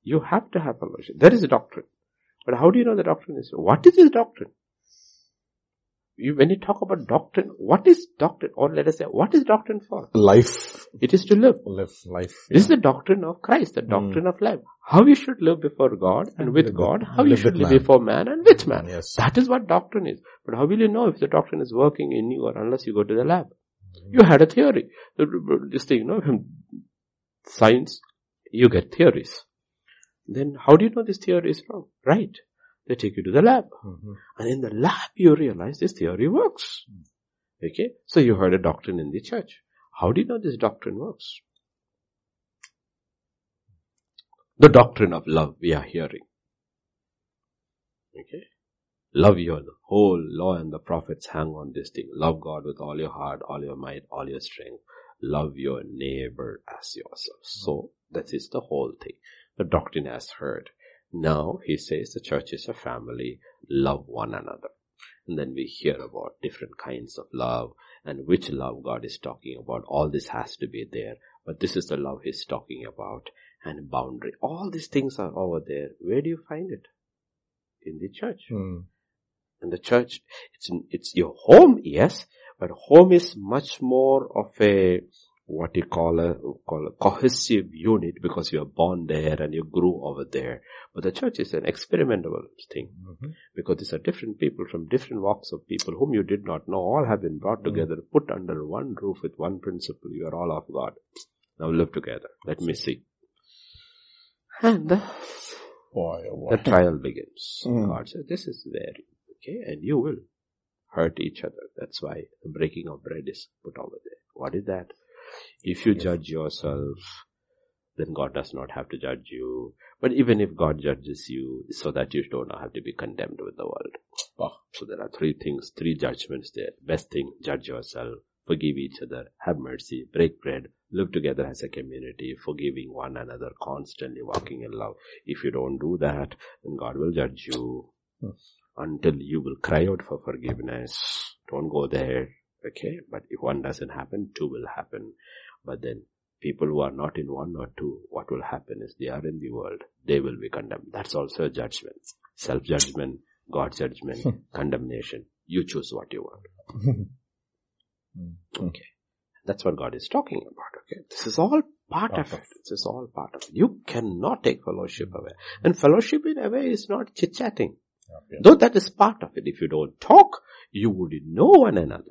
You have to have fellowship. There is a doctrine. But how do you know the doctrine is? What is this doctrine? You, when you talk about doctrine, what is doctrine? Or let us say, what is doctrine for? Life. It is to live. Live life. Yeah. This is the doctrine of Christ, the doctrine mm. of life. How you should live before God and with live God. How you should live man. before man and with man. Yes. That is what doctrine is. But how will you know if the doctrine is working in you, or unless you go to the lab? Mm. You had a theory. This thing, you know, science, you get theories. Then how do you know this theory is wrong? Right. They take you to the lab. Mm-hmm. And in the lab, you realize this theory works. Mm. Okay. So you heard a doctrine in the church. How do you know this doctrine works? The doctrine of love we are hearing. Okay. Love your whole law and the prophets hang on this thing. Love God with all your heart, all your might, all your strength. Love your neighbor as yourself. So that is the whole thing. The doctrine has heard. Now, he says the church is a family, love one another. And then we hear about different kinds of love and which love God is talking about. All this has to be there. But this is the love he's talking about. and boundary. All these things are over there. Where do you find it? In the church. Mm. And the church, it's it's your home, yes, but home is much more of a, what you call a, call a cohesive unit, because you are born there and you grew over there. But the church is an experimentable thing, mm-hmm. because these are different people from different walks of people whom you did not know, all have been brought together, mm-hmm. put under one roof with one principle. You are all of God. Now live together. Let me see. And the, boy, oh boy. the trial begins. Mm. God says, this is very, okay, and you will hurt each other. That's why the breaking of bread is put over there. What is that? If you yes. judge yourself, then God does not have to judge you. But even if God judges you, so that you don't have to be condemned with the world. Oh. So there are three things, three judgments there. Best thing, judge yourself, forgive each other, have mercy, break bread, live together as a community, forgiving one another, constantly walking in love. If you don't do that, then God will judge you yes. until you will cry out for forgiveness. Don't go there. Okay, but if one doesn't happen, two will happen. But then people who are not in one or two, what will happen is they are in the world. They will be condemned. That's also a judgment. Self-judgment, God's judgment, condemnation. You choose what you want. Okay, that's what God is talking about. Okay, this is all part of it. This is all part of it. You cannot take fellowship away. And fellowship in a way is not chit-chatting. Okay. Though that is part of it. If you don't talk, you wouldn't know one another.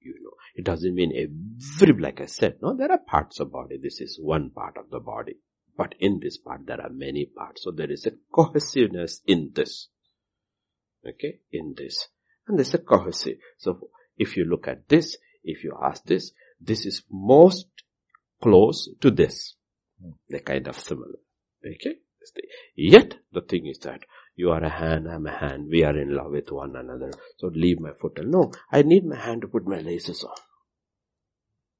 You know, it doesn't mean every, like I said, no, there are parts of body. This is one part of the body. But in this part, there are many parts. So there is a cohesiveness in this. Okay, in this. And there's a cohesive. So if you look at this, if you ask this, this is most close to this. They're kind of similar. Okay. Yet, the thing is that you are a hand, I'm a hand, we are in love with one another. So leave my foot alone. No, I need my hand to put my laces on.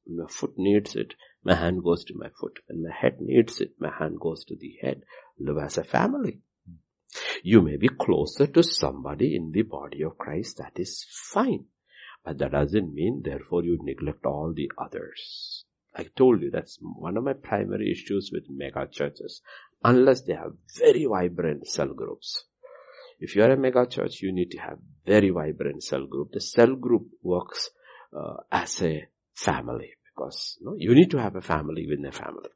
My foot needs it, my hand goes to my foot. And my head needs it, my hand goes to the head. Live as a family. You may be closer to somebody in the body of Christ, that is fine. But that doesn't mean, therefore, you neglect all the others. I told you, that's one of my primary issues with mega churches. Unless they have very vibrant cell groups. If you are a mega church, you need to have very vibrant cell group. The cell group works uh, as a family, because you know, you need to have a family within a family.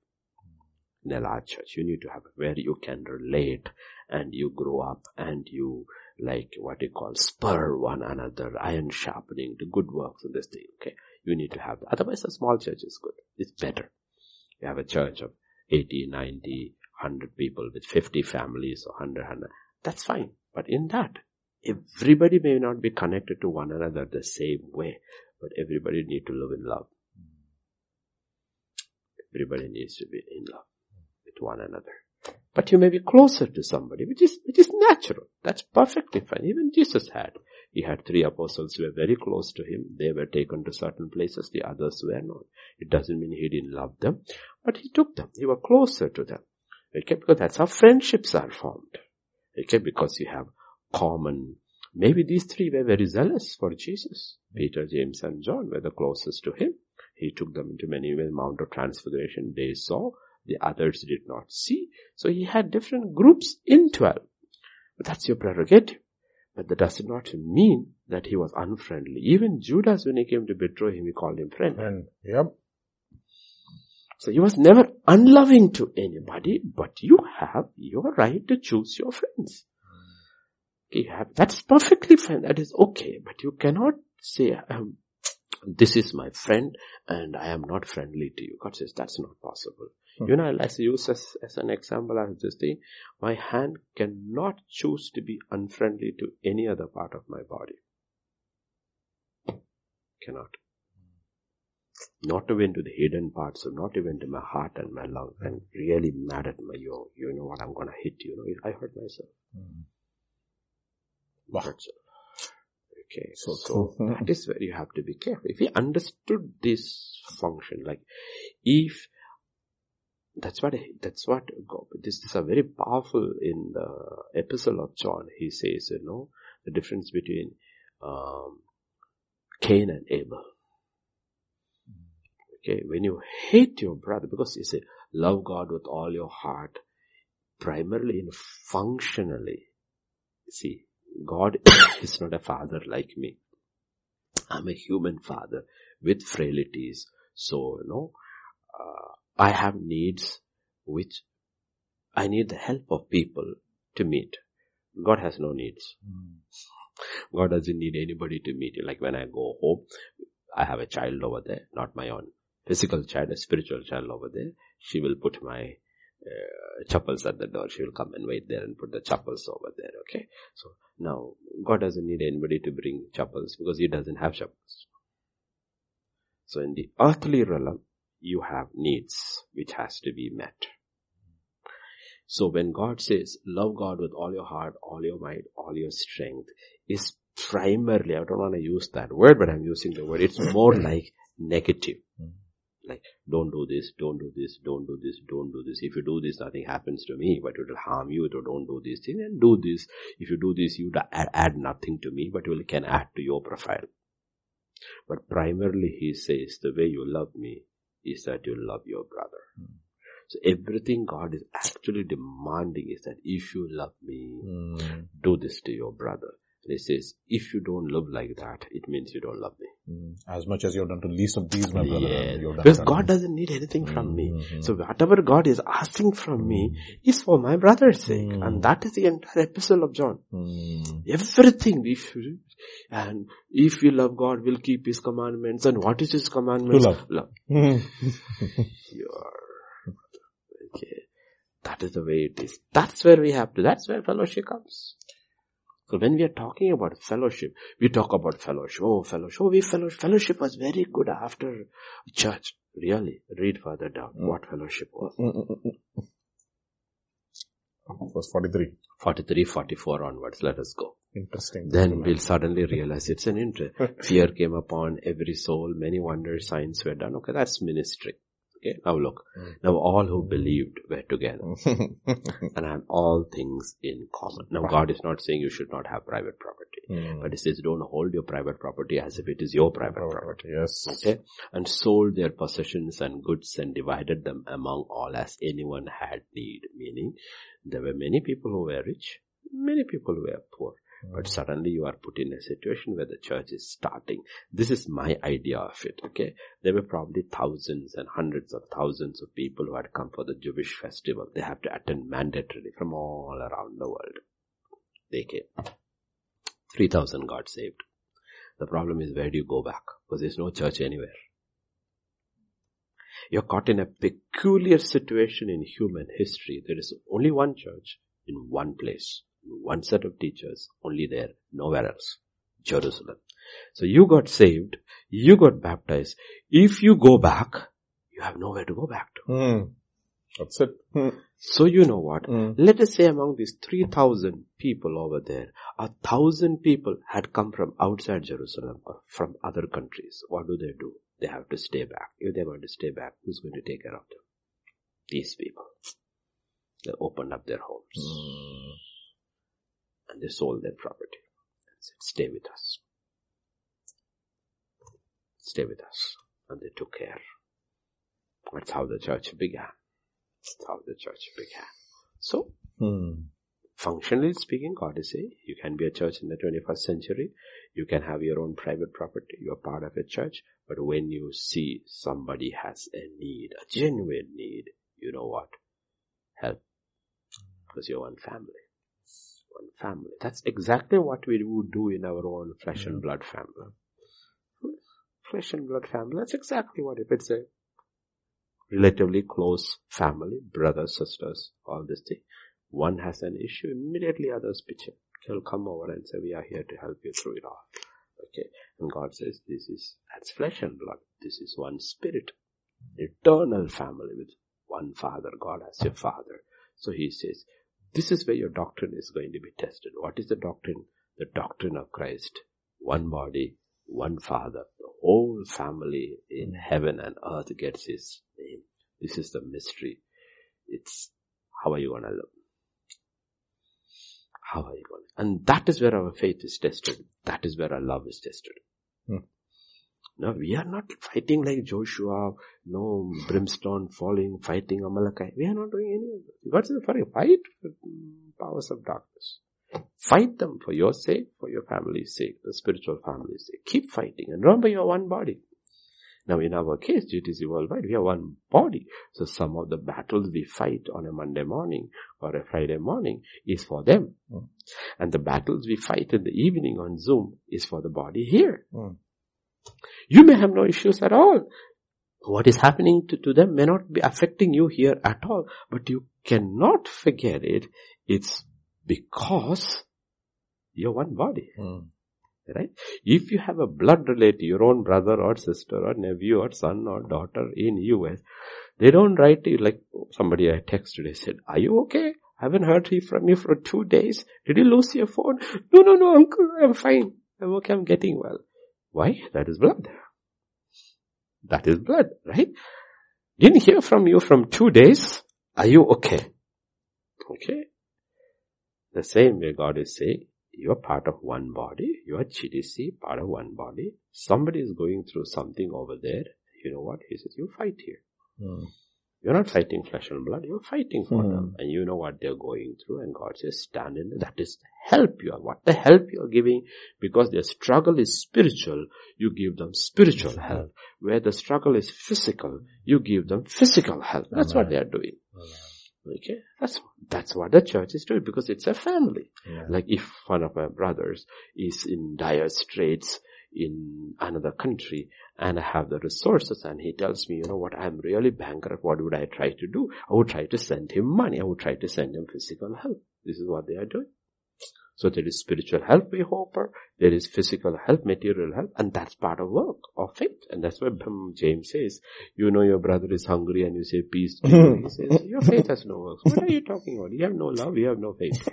In a large church, you need to have where you can relate and you grow up and you like what you call spur one another, iron sharpening, the good works and this thing. Okay, you need to have that. Otherwise, a small church is good. It's better. You have a church of eighty, ninety, one hundred people with fifty families or one hundred, one hundred. That's fine. But in that, everybody may not be connected to one another the same way, but everybody needs to live in love. Everybody needs to be in love with one another. But you may be closer to somebody, which is, which is natural. That's perfectly fine. Even Jesus had. He had three apostles who were very close to him. They were taken to certain places. The others were not. It doesn't mean he didn't love them, but he took them. He was closer to them. Okay, because that's how friendships are formed. Okay, because you have common, maybe these three were very zealous for Jesus. Peter, James and John were the closest to him. He took them into many ways, Mount of Transfiguration. They saw, the others did not see. So he had different groups in twelve. But that's your prerogative. But that does not mean that he was unfriendly. Even Judas, when he came to betray him, he called him friend. And, yep. So he was never unloving to anybody, but you have your right to choose your friends. You have, that's perfectly fine. That is okay. But you cannot say, um, this is my friend and I am not friendly to you. God says, that's not possible. Hmm. You know, I'll use as, as an example, I'll just say, my hand cannot choose to be unfriendly to any other part of my body. Cannot. Not even to the hidden parts, so not even to my heart and my lung. I'm really mad at my yo. You know what? I'm gonna hit you. You know, I hurt myself. Mm. Wow. Okay, so, so that is where you have to be careful. If you understood this function, like if that's what that's what this is a very powerful in the Epistle of John. He says, you know, the difference between um, Cain and Abel. Okay, when you hate your brother, because you say, love God with all your heart, primarily and functionally. See, God is not a father like me. I'm a human father with frailties. So, you know, uh, I have needs which I need the help of people to meet. God has no needs. Mm. God doesn't need anybody to meet. Like when I go home, I have a child over there, not my own physical child, a spiritual child over there. She will put my uh, chapels at the door. She will come and wait there and put the chapels over there. Okay. So now God doesn't need anybody to bring chapels because he doesn't have chapels. So in the earthly realm, you have needs which has to be met. So when God says, love God with all your heart, all your might, all your strength, is primarily, I don't want to use that word, but I'm using the word, it's more like negative. Mm-hmm. Like, don't do this, don't do this, don't do this, don't do this. If you do this, nothing happens to me, but it will harm you. So don't do this thing and do this. If you do this, you add, add nothing to me, but it can add to your profile. But primarily, he says, the way you love me is that you love your brother. Mm-hmm. So everything God is actually demanding is that if you love me, mm. do this to your brother. And he says, if you don't love like that, it means you don't love me. Mm. As much as you have done to least of these, my yes. brother. Done because done God me. doesn't need anything from mm. me. Mm-hmm. So whatever God is asking from mm. me is for my brother's sake. Mm. And that is the entire epistle of John. Mm. Everything we should. And if we love God, we'll keep his commandments. And what is his commandments? To love. love. Mm. You're Okay. That is the way it is. That's where we have to, that's where fellowship comes. So when we are talking about fellowship, we talk about fellowship. Oh, fellowship. Oh, we fellowship. Fellowship was very good after church. Really? Read further down mm. what fellowship was. It was forty-three. forty-three, forty-four onwards. Let us go. Interesting. Then we'll suddenly realize it's an interest. Fear came upon every soul. Many wonder signs were done. Okay, that's ministry. Okay, now look. Mm. Now all who believed were together and have all things in common. Now God is not saying you should not have private property. Mm. But he says don't hold your private property as if it is your private oh, property. Yes. Okay. And sold their possessions and goods and divided them among all as anyone had need. Meaning there were many people who were rich, many people who were poor. Mm. But suddenly you are put in a situation where the church is starting. This is my idea of it, okay? There were probably thousands and hundreds of thousands of people who had come for the Jewish festival. They have to attend mandatorily from all around the world. They came. three thousand got saved. The problem is, where do you go back? Because there's no church anywhere. You're caught in a peculiar situation in human history. There is only one church in one place. One set of teachers, only there, nowhere else, Jerusalem. So you got saved, you got baptized. If you go back, you have nowhere to go back to. Mm. That's it. Mm. So you know what? Mm. Let us say among these three thousand people over there, a thousand people had come from outside Jerusalem or from other countries. What do they do? They have to stay back. If they're going to stay back, who's going to take care of them? These people. They opened up their homes. Mm. And they sold their property and said, stay with us. Stay with us. And they took care. That's how the church began. That's how the church began. So, hmm. functionally speaking, God is saying, you can be a church in the twenty-first century. You can have your own private property. You are part of a church. But when you see somebody has a need, a genuine need, you know what? Help. Because you're one family. Family. That's exactly what we would do in our own flesh mm-hmm. and blood family. Flesh and blood family, that's exactly what if it's a relatively close family, brothers, sisters, all this thing. One has an issue, immediately others pitch in. They'll come over and say, we are here to help you through it all. Okay. And God says, this is, that's flesh and blood. This is one spirit. Eternal family with one father. God as your father. So he says, this is where your doctrine is going to be tested. What is the doctrine? The doctrine of Christ. One body, one Father. The whole family in heaven and earth gets his name. This is the mystery. It's, how are you going to live? How are you going to? And that is where our faith is tested. That is where our love is tested. Hmm. Now we are not fighting like Joshua, no brimstone falling, fighting Amalekite. We are not doing any of that. God says, for a fight for powers of darkness. Fight them for your sake, for your family's sake, the spiritual family's sake. Keep fighting. And remember, you are one body. Now in our case, G T C Worldwide, we are one body. So some of the battles we fight on a Monday morning or a Friday morning is for them. Mm. And the battles we fight in the evening on Zoom is for the body here. Mm. You may have no issues at all. What is happening to, to them may not be affecting you here at all. But you cannot forget it. It's because you're one body. Mm. Right? If you have a blood relative, your own brother or sister or nephew or son or daughter in U S, they don't write to you like somebody I texted. I said, are you okay? I haven't heard from you for two days. Did you lose your phone? No, no, no, uncle, I'm fine. I'm okay, I'm getting well. Why? That is blood. That is blood, right? Didn't hear from you from two days. Are you okay? Okay. The same way God is saying, you are part of one body. You are G D C, part of one body. Somebody is going through something over there. You know what? He says, you fight here. Mm. You're not fighting flesh and blood. You're fighting for mm. them. And you know what they're going through. And God says, stand in there. That is the help you are. What the help you are giving? Because their struggle is spiritual. You give them spiritual help. Where the struggle is physical, you give them physical help. That's Amen. What they are doing. Amen. Okay, that's that's what the church is doing, because it's a family. Yeah. Like if one of my brothers is in dire straits in another country and I have the resources and he tells me, you know what, I'm really bankrupt, what would I try to do? I would try to send him money. I would try to send him physical help. This is what they are doing. So there is spiritual help, we hope, there is physical help, material help, and that's part of work, of faith. And that's why James says, you know your brother is hungry and you say peace to him. He says, your faith has no works. What are you talking about? You have no love, you have no faith.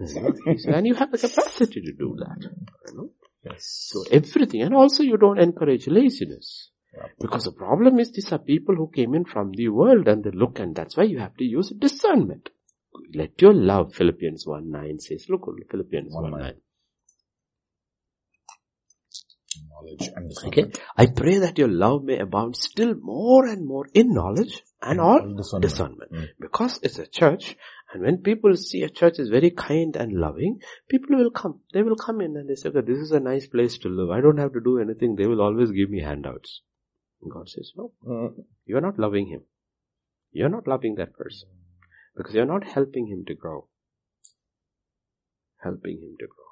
He said, and you have the capacity to do that. You know? Yes. So everything, and also you don't encourage laziness. Because the problem is these are people who came in from the world and they look, and that's why you have to use discernment. Let your love, Philippians one nine says. Look, Philippians one nine. Knowledge and discernment. Okay. I pray that your love may abound still more and more in knowledge and, and all discernment. discernment. Mm. Because it's a church, and when people see a church is very kind and loving, people will come. They will come in and they say, okay, this is a nice place to live. I don't have to do anything. They will always give me handouts. And God says, no, mm. you are not loving him. You are not loving that person. Because you're not helping him to grow. Helping him to grow.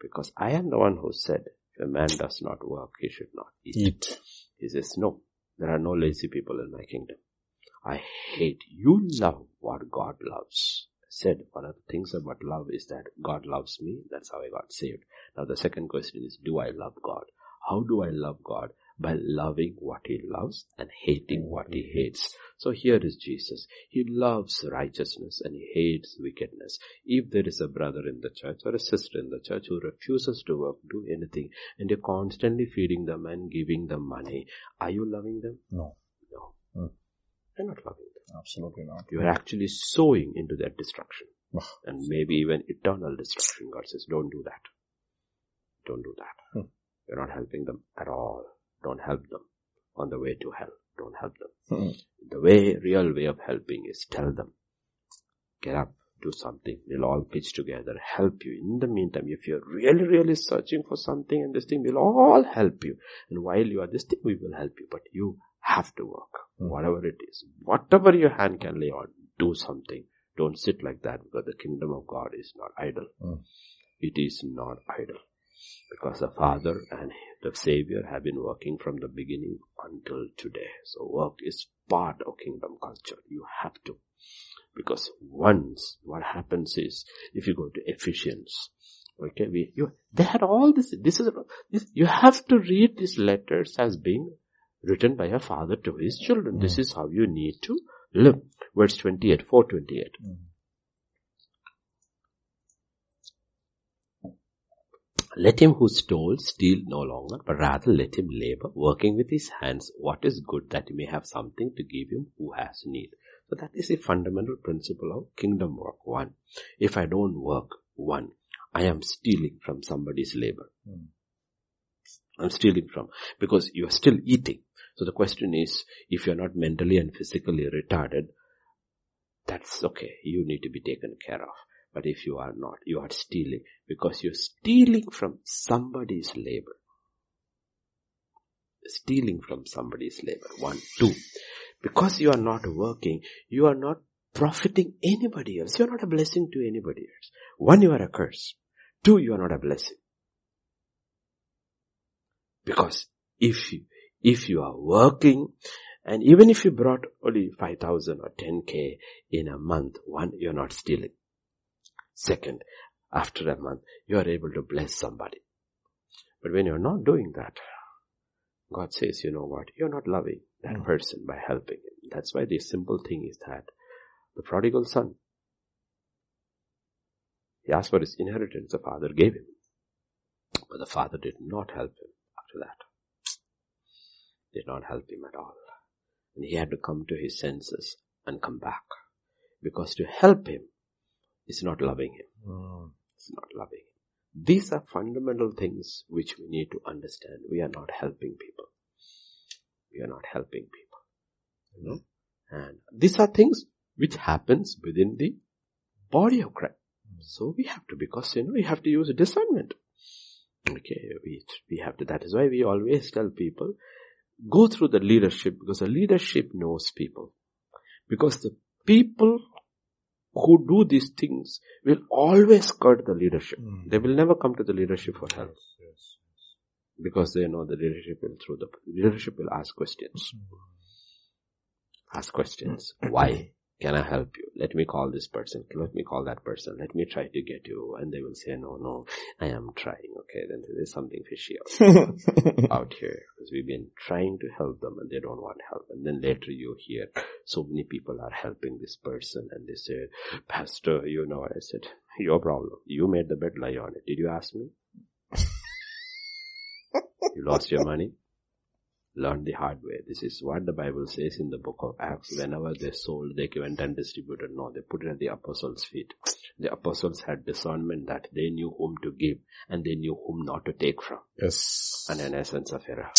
Because I am the one who said, if a man does not work, he should not eat. eat. He says, no, there are no lazy people in my kingdom. I hate you love what God loves. I said, one of the things about love is that God loves me. That's how I got saved. Now the second question is, do I love God? How do I love God? By loving what he loves and hating what he hates. So here is Jesus. He loves righteousness and he hates wickedness. If there is a brother in the church or a sister in the church who refuses to work, do anything, and you're constantly feeding them and giving them money, are you loving them? No. No. Mm. You're not loving them. Absolutely not. You're actually sowing into their destruction. And maybe even eternal destruction. God says, don't do that. Don't do that. Mm. You're not helping them at all. Don't help them on the way to hell. Don't help them. Mm-hmm. The way, real way of helping is tell them, get up, do something. We'll all pitch together, help you. In the meantime, if you're really, really searching for something and this thing, we'll all help you. And while you are this thing, we will help you. But you have to work, mm-hmm. whatever it is. Whatever your hand can lay on, do something. Don't sit like that, because the kingdom of God is not idle. Mm. It is not idle. Because the Father and the Savior have been working from the beginning until today. So work is part of kingdom culture. You have to. Because once what happens is, if you go to Ephesians, okay, we, you, they had all this, this is, this, you have to read these letters as being written by a father to his children. Mm. This is how you need to live. Verse twenty-eight, four twenty-eight. Mm. Let him who stole steal no longer, but rather let him labor, working with his hands what is good, that he may have something to give him who has need. So that is a fundamental principle of kingdom work. One, if I don't work, one, I am stealing from somebody's labor. Mm. I'm stealing from, because you are still eating. So the question is, if you're not mentally and physically retarded, that's okay. You need to be taken care of. But if you are not, you are stealing, because you're stealing from somebody's labor. Stealing from somebody's labor. One, two. Because you are not working, you are not profiting anybody else. You are not a blessing to anybody else. One, you are a curse. Two, you are not a blessing. Because if you, if you are working, and even if you brought only five thousand or ten K in a month, one, you're not stealing. Second, after a month, you are able to bless somebody. But when you're not doing that, God says, you know what, you're not loving that person by helping him. That's why the simple thing is that the prodigal son, he asked for his inheritance, the father gave him. But the father did not help him after that. Did not help him at all. And he had to come to his senses and come back. Because to help him is not loving him. Mm. It's not loving him. These are fundamental things which we need to understand. We are not helping people. We are not helping people. You know? And these are things which happens within the body of Christ. So we have to, because, you know, we have to use discernment. Okay, we, we have to, that is why we always tell people, go through the leadership, because the leadership knows people. Because the people who do these things will always skirt the leadership. Mm. They will never come to the leadership for help. Yes, yes, yes. Because they know the leadership will through the, leadership will ask questions. Mm. Ask questions. Why? Can I help you? Let me call this person. Let me call that person. Let me try to get you. And they will say, no, no, I am trying. Okay, then there's something fishy out, out here. Because we've been trying to help them and they don't want help. And then later you hear, so many people are helping this person. And they say, Pastor, you know what? I said, your problem. You made the bed, lie on it. Did you ask me? You lost your money? Learn the hard way. This is what the Bible says in the book of Acts. Whenever they sold, they went and distributed. No, they put it at the apostles' feet. The apostles had discernment that they knew whom to give and they knew whom not to take from. Yes. And in essence of error.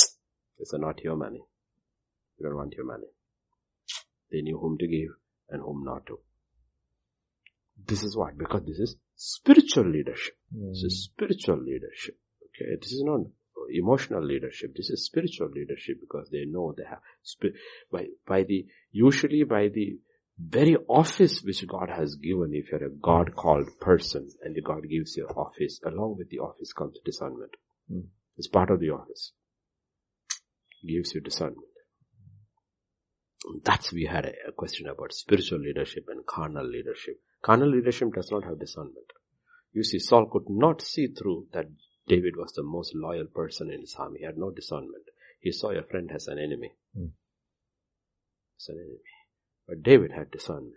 It's not your money. You don't want your money. They knew whom to give and whom not to. This is what? Because this is spiritual leadership. Mm. This is spiritual leadership. Okay, this is not emotional leadership. This is spiritual leadership, because they know they have spi- by by the usually by the very office which God has given. If you're a God called person and God gives you an office, along with the office comes discernment. Mm. It's part of the office. Gives you discernment. That's we had a, a question about spiritual leadership and carnal leadership. Carnal leadership does not have discernment. You see, Saul could not see through that David was the most loyal person in his army. He had no discernment. He saw your friend as an enemy. Mm. As an enemy. But David had discernment.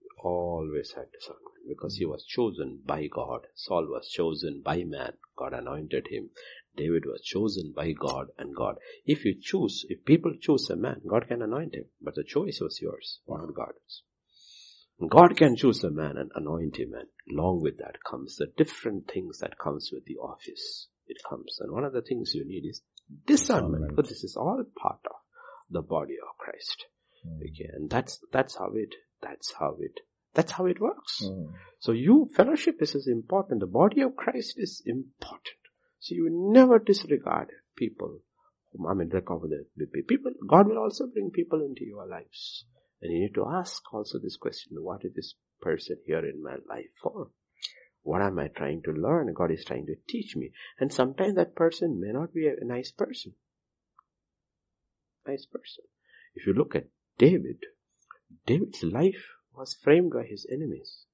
He always had discernment, because he was chosen by God. Saul was chosen by man. God anointed him. David was chosen by God and God. If you choose, if people choose a man, God can anoint him. But the choice was yours, not God's. God can choose a man and anoint him, and along with that comes the different things that comes with the office. It comes, and one of the things you need is discernment. But this is all part of the body of Christ. Mm. Okay, and that's that's how it that's how it that's how it works. Mm. So you fellowship is, is important. The body of Christ is important. So you never disregard people. I mean, people. God will also bring people into your lives. And you need to ask also this question, what is this person here in my life for? What am I trying to learn? God is trying to teach me. And sometimes that person may not be a nice person. Nice person. If you look at David, David's life was framed by his enemies.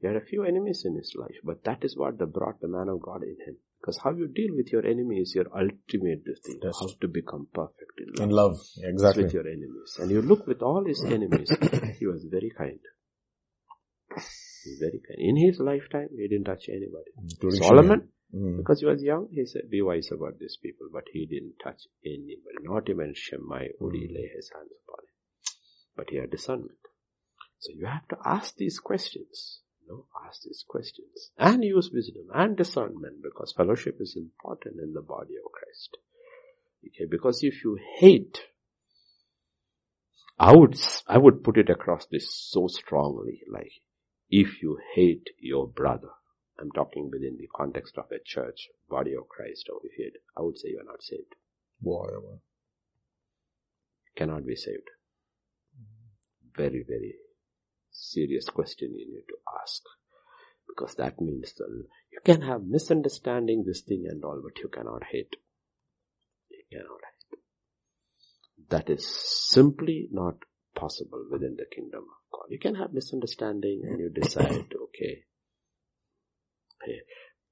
He had a few enemies in his life, but that is what that brought the man of God in him. Because how you deal with your enemy is your ultimate thing. Yes. How to become perfect in love. In love, yeah, exactly. It's with your enemies. And you look with all his enemies, he was very kind. He was very kind. In his lifetime, he didn't touch anybody. Including Solomon, mm. because he was young, he said, be wise about these people. But he didn't touch anybody. Not even Shammai would he lay his hands upon him. But he had discernment. So you have to ask these questions. know, ask these questions and use wisdom and discernment, because fellowship is important in the body of Christ. Okay, because if you hate, I would, I would put it across this so strongly, like, if you hate your brother, I'm talking within the context of a church, body of Christ, or if you hate, I would say you are not saved. Why? Cannot be saved. Very, very serious question you need to ask. Because that means that you can have misunderstanding this thing and all, but you cannot hate. You cannot hate. That is simply not possible within the kingdom of God. You can have misunderstanding and you decide, okay, hey,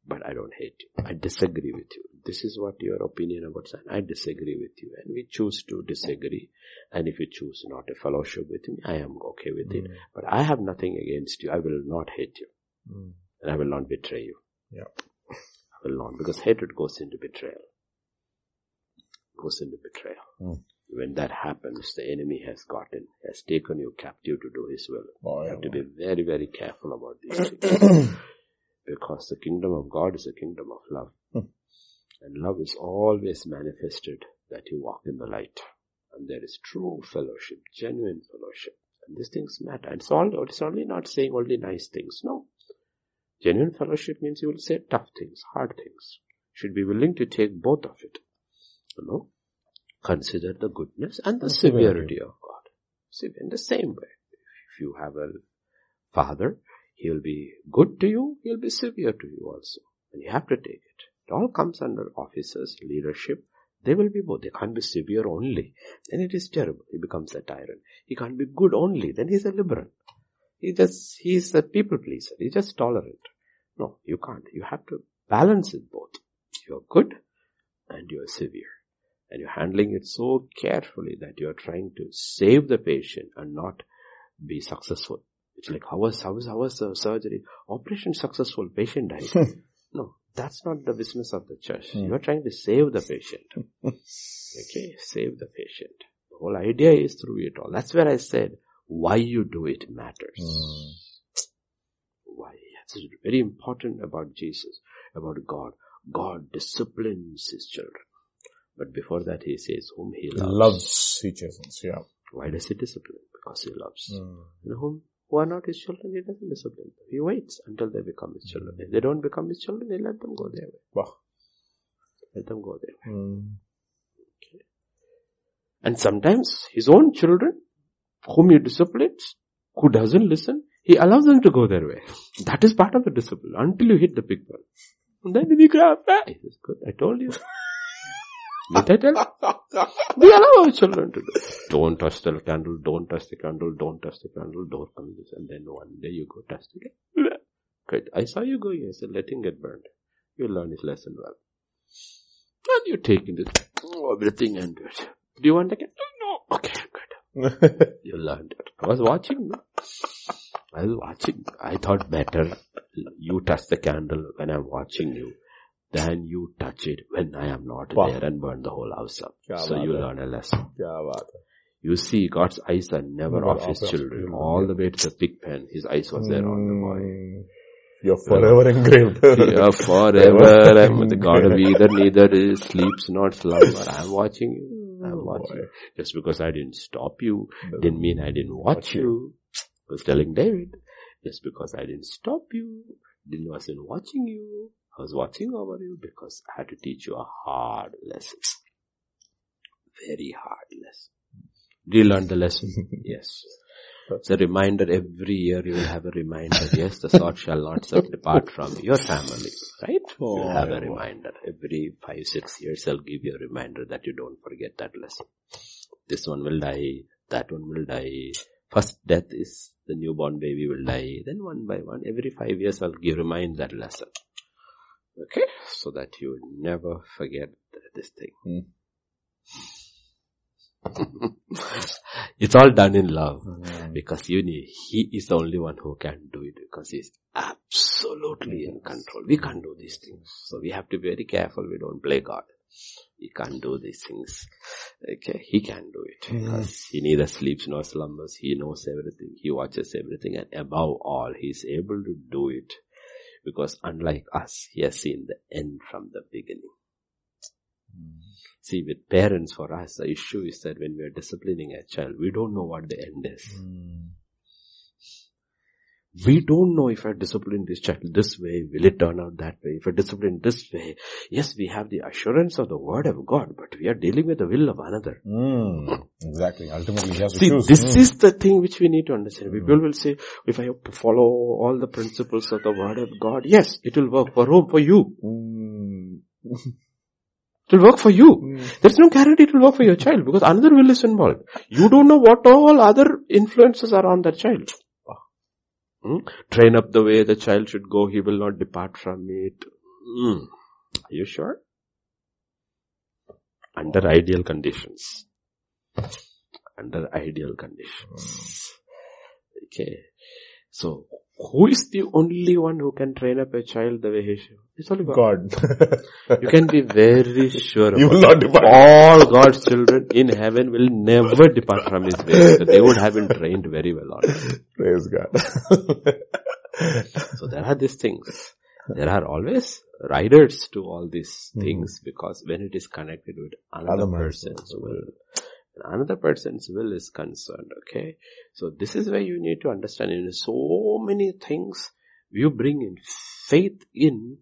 but I don't hate you. I disagree with you. This is what your opinion about sin. I disagree with you. And we choose to disagree. And if you choose not to fellowship with me, I am okay with mm. it. But I have nothing against you. I will not hate you. Mm. And I will not betray you. Yeah. I will not. Because hatred goes into betrayal. Goes into betrayal. Mm. When that happens, the enemy has gotten, has taken you captive to do his will. Oh, you have yeah, to man. be very, very careful about these things. Because the kingdom of God is a kingdom of love. Hmm. And love is always manifested that you walk in the light. And there is true fellowship, genuine fellowship. And these things matter. And it's, all, it's only not saying only nice things. No. Genuine fellowship means you will say tough things, hard things. You should be willing to take both of it. You know, consider the goodness and the, the severity, severity of God. In the same way. If you have a father, he will be good to you, he will be severe to you also. And you have to take it. It all comes under officers, leadership. They will be both. They can't be severe only. Then it is terrible. He becomes a tyrant. He can't be good only. Then he's a liberal. He just, he's a people pleaser. He's just tolerant. No, you can't. You have to balance it both. You're good and you're severe. And you're handling it so carefully that you're trying to save the patient and not be successful. It's like, how was, how was, how was the surgery? Operation successful, patient died. No, that's not the business of the church. Mm. You are trying to save the patient. Okay, save the patient. The whole idea is through it all. That's where I said, why you do it matters. Mm. Why? It's very important about Jesus, about God. God disciplines his children. But before that he says, whom he loves. He loves, he chastens, yeah. Why does he discipline? Because he loves. Mm. You know whom? Who are not his children, he doesn't discipline them. He waits until they become his children. If they don't become his children, he let them go their way. Wow. Let them go their way. Mm. Okay. And sometimes his own children, whom he disciplines, who doesn't listen, he allows them to go their way. That is part of the discipline, until you hit the big one. And then we grab, ah, it is good, I told you. Did I tell? We allow our children to do it. Don't touch the candle, don't touch the candle, don't touch the candle, don't come this. And then one day you go touch the candle. Great. I saw you going. I said, letting it burn. You learn his lesson well. And you take into oh, everything and do it. Do you want the candle? No. Okay, good. You learned it. I was watching. I was watching. I thought better you touch the candle when I'm watching you. Then you touch it when I am not wow. there and burn the whole house up. Kya so you hai. learn a lesson. You see, God's eyes are never off his children. Him. All the way to the pig pen, his eyes was there mm. on the boy. You're forever engraved. You're forever. I'm with the God of either, neither is, sleeps not slumber. I'm watching you. I'm watching you. Just because I didn't stop you, didn't mean I didn't watch you. I was telling David, just because I didn't stop you, didn't wasn't watching you. I was watching over you because I had to teach you a hard lesson. Very hard lesson. Did you learn the lesson? Yes. It's a reminder every year you will have a reminder. Yes, the sword shall not depart from your family. Right? Oh, you'll have a reminder. Every five, six years I'll give you a reminder that you don't forget that lesson. This one will die. That one will die. First death is the newborn baby will die. Then one by one, every five years I'll give, remind that lesson. Okay, so that you never forget this thing. Mm. It's all done in love. Mm. Because you need, he is the only one who can do it. Because he is absolutely in control. We can't do these things. So we have to be very careful we don't play God. He can't do these things. Okay, he can do it. Mm. Because he neither sleeps nor slumbers. He knows everything. He watches everything. And above all, he is able to do it. Because unlike us, he has seen the end from the beginning. Mm. See, with parents for us, the issue is that when we are disciplining a child, we don't know what the end is. Mm. We don't know if I discipline this child this way, will it turn out that way? If I discipline this way, yes, we have the assurance of the word of God, but we are dealing with the will of another. Mm, exactly. Ultimately, we have to See, choose. this mm. is the thing which we need to understand. Mm. People will say, if I follow all the principles of the word of God, yes, it will work for whom? For you. Mm. It will work for you. Mm. There's no guarantee it will work for your child because another will is involved. You don't know what all other influences are on that child. Hmm? Train up the way the child should go, he will not depart from it. Mm. Are you sure? Under ideal conditions. Under ideal conditions. Okay. So, who is the only one who can train up a child the way he should? It's only God. God. You can be very sure about you will not depart. All God's children in heaven will never depart from his ways. So they would have been trained very well already. Praise God. So there are these things. There are always riders to all these mm-hmm. things because when it is connected with another Other person's will. will. Another person's will is concerned, okay? So this is where you need to understand in so many things you bring in faith in,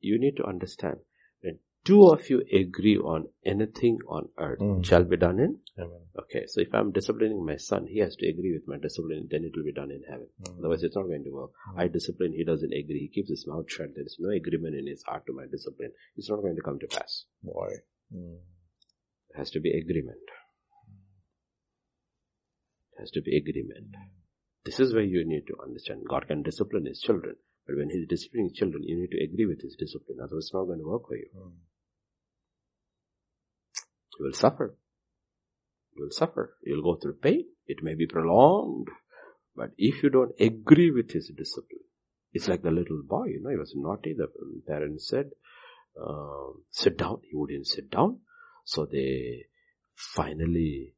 you need to understand when two of you agree on anything on earth, mm. shall be done in? Amen. Okay, so if I'm disciplining my son, he has to agree with my discipline, then it will be done in heaven. Mm. Otherwise it's not going to work. Mm. I discipline, he doesn't agree, he keeps his mouth shut, there is no agreement in his heart to my discipline. It's not going to come to pass. Why? Mm. There has to be agreement. Has to be agreement. This is where you need to understand. God can discipline his children. But when he's disciplining children, you need to agree with his discipline. Otherwise, it's not going to work for you. Mm. You will suffer. You will suffer. You will go through pain. It may be prolonged. But if you don't agree with his discipline, it's like the little boy, you know, he was naughty. The parents said, uh, sit down. He wouldn't sit down. So they finally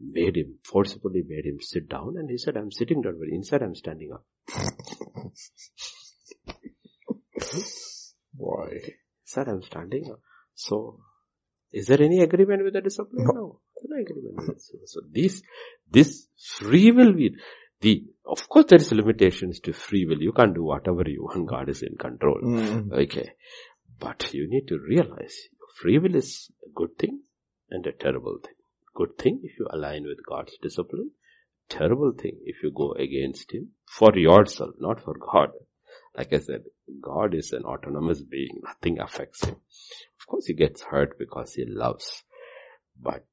made him, forcibly made him sit down, and he said, I'm sitting down, but inside I'm standing up. Why? Sir, I'm standing up. So, is there any agreement with the discipline? No. No, no agreement with it. So, this, this free will be, the, of course there is limitations to free will. You can't do whatever you want. God is in control. Mm. Okay. But you need to realize, free will is a good thing and a terrible thing. Good thing if you align with God's discipline. Terrible thing if you go against him for yourself, not for God. Like I said, God is an autonomous being. Nothing affects him. Of course he gets hurt because he loves. But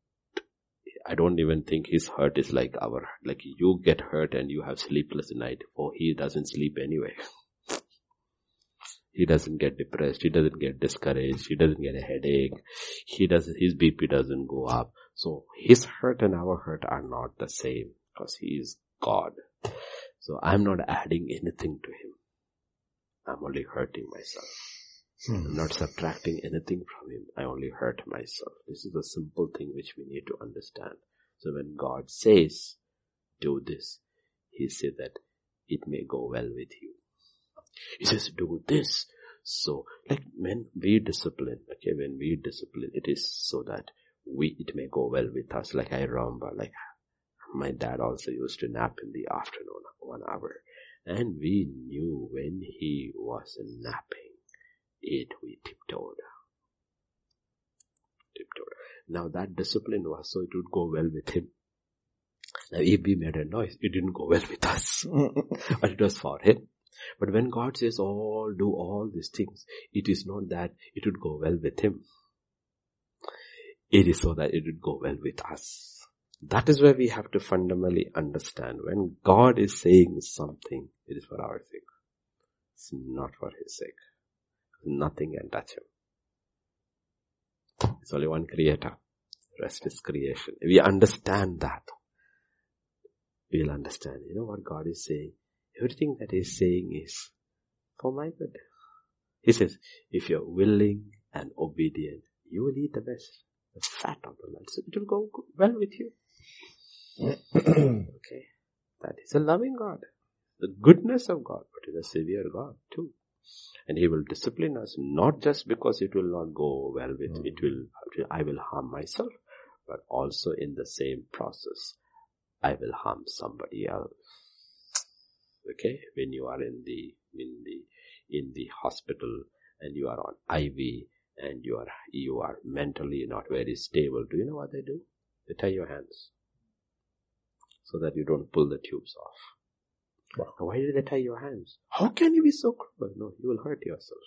I don't even think his hurt is like our hurt. Like you get hurt and you have sleepless night. Oh, he doesn't sleep anyway. He doesn't get depressed. He doesn't get discouraged. He doesn't get a headache. He doesn't, his B P doesn't go up. So his hurt and our hurt are not the same because he is God. So I'm not adding anything to him. I'm only hurting myself. Hmm. I'm not subtracting anything from him. I only hurt myself. This is a simple thing which we need to understand. So when God says, do this, he says that it may go well with you. He says, do this. So like when we discipline, okay, when we discipline, it is so that We, it may go well with us. Like I remember, like my dad also used to nap in the afternoon, one hour. And we knew when he was napping, it we tiptoed. Tiptoed. Now that discipline was so it would go well with him. Now if we made a noise, it didn't go well with us. But it was for him. But when God says, all, do all these things, it is not that it would go well with him. It is so that it would go well with us. That is where we have to fundamentally understand. When God is saying something, it is for our sake. It's not for his sake. Nothing can touch him. It's only one creator. Rest is creation. If we understand that, we'll understand. You know what God is saying? Everything that he's saying is for my good. He says, if you're willing and obedient, you will eat the best, the fat of the land. So it will go well with you. Okay. That is a loving God. The goodness of God, but is a severe God too. And He will discipline us, not just because it will not go well with, mm. it will, I will harm myself, but also in the same process, I will harm somebody else. Okay, when you are in the, in the, in the hospital and you are on I V and you are, you are mentally not very stable, do you know what they do? They tie your hands so that you don't pull the tubes off. Wow. Why did they tie your hands? How can you be so cruel? No, you will hurt yourself.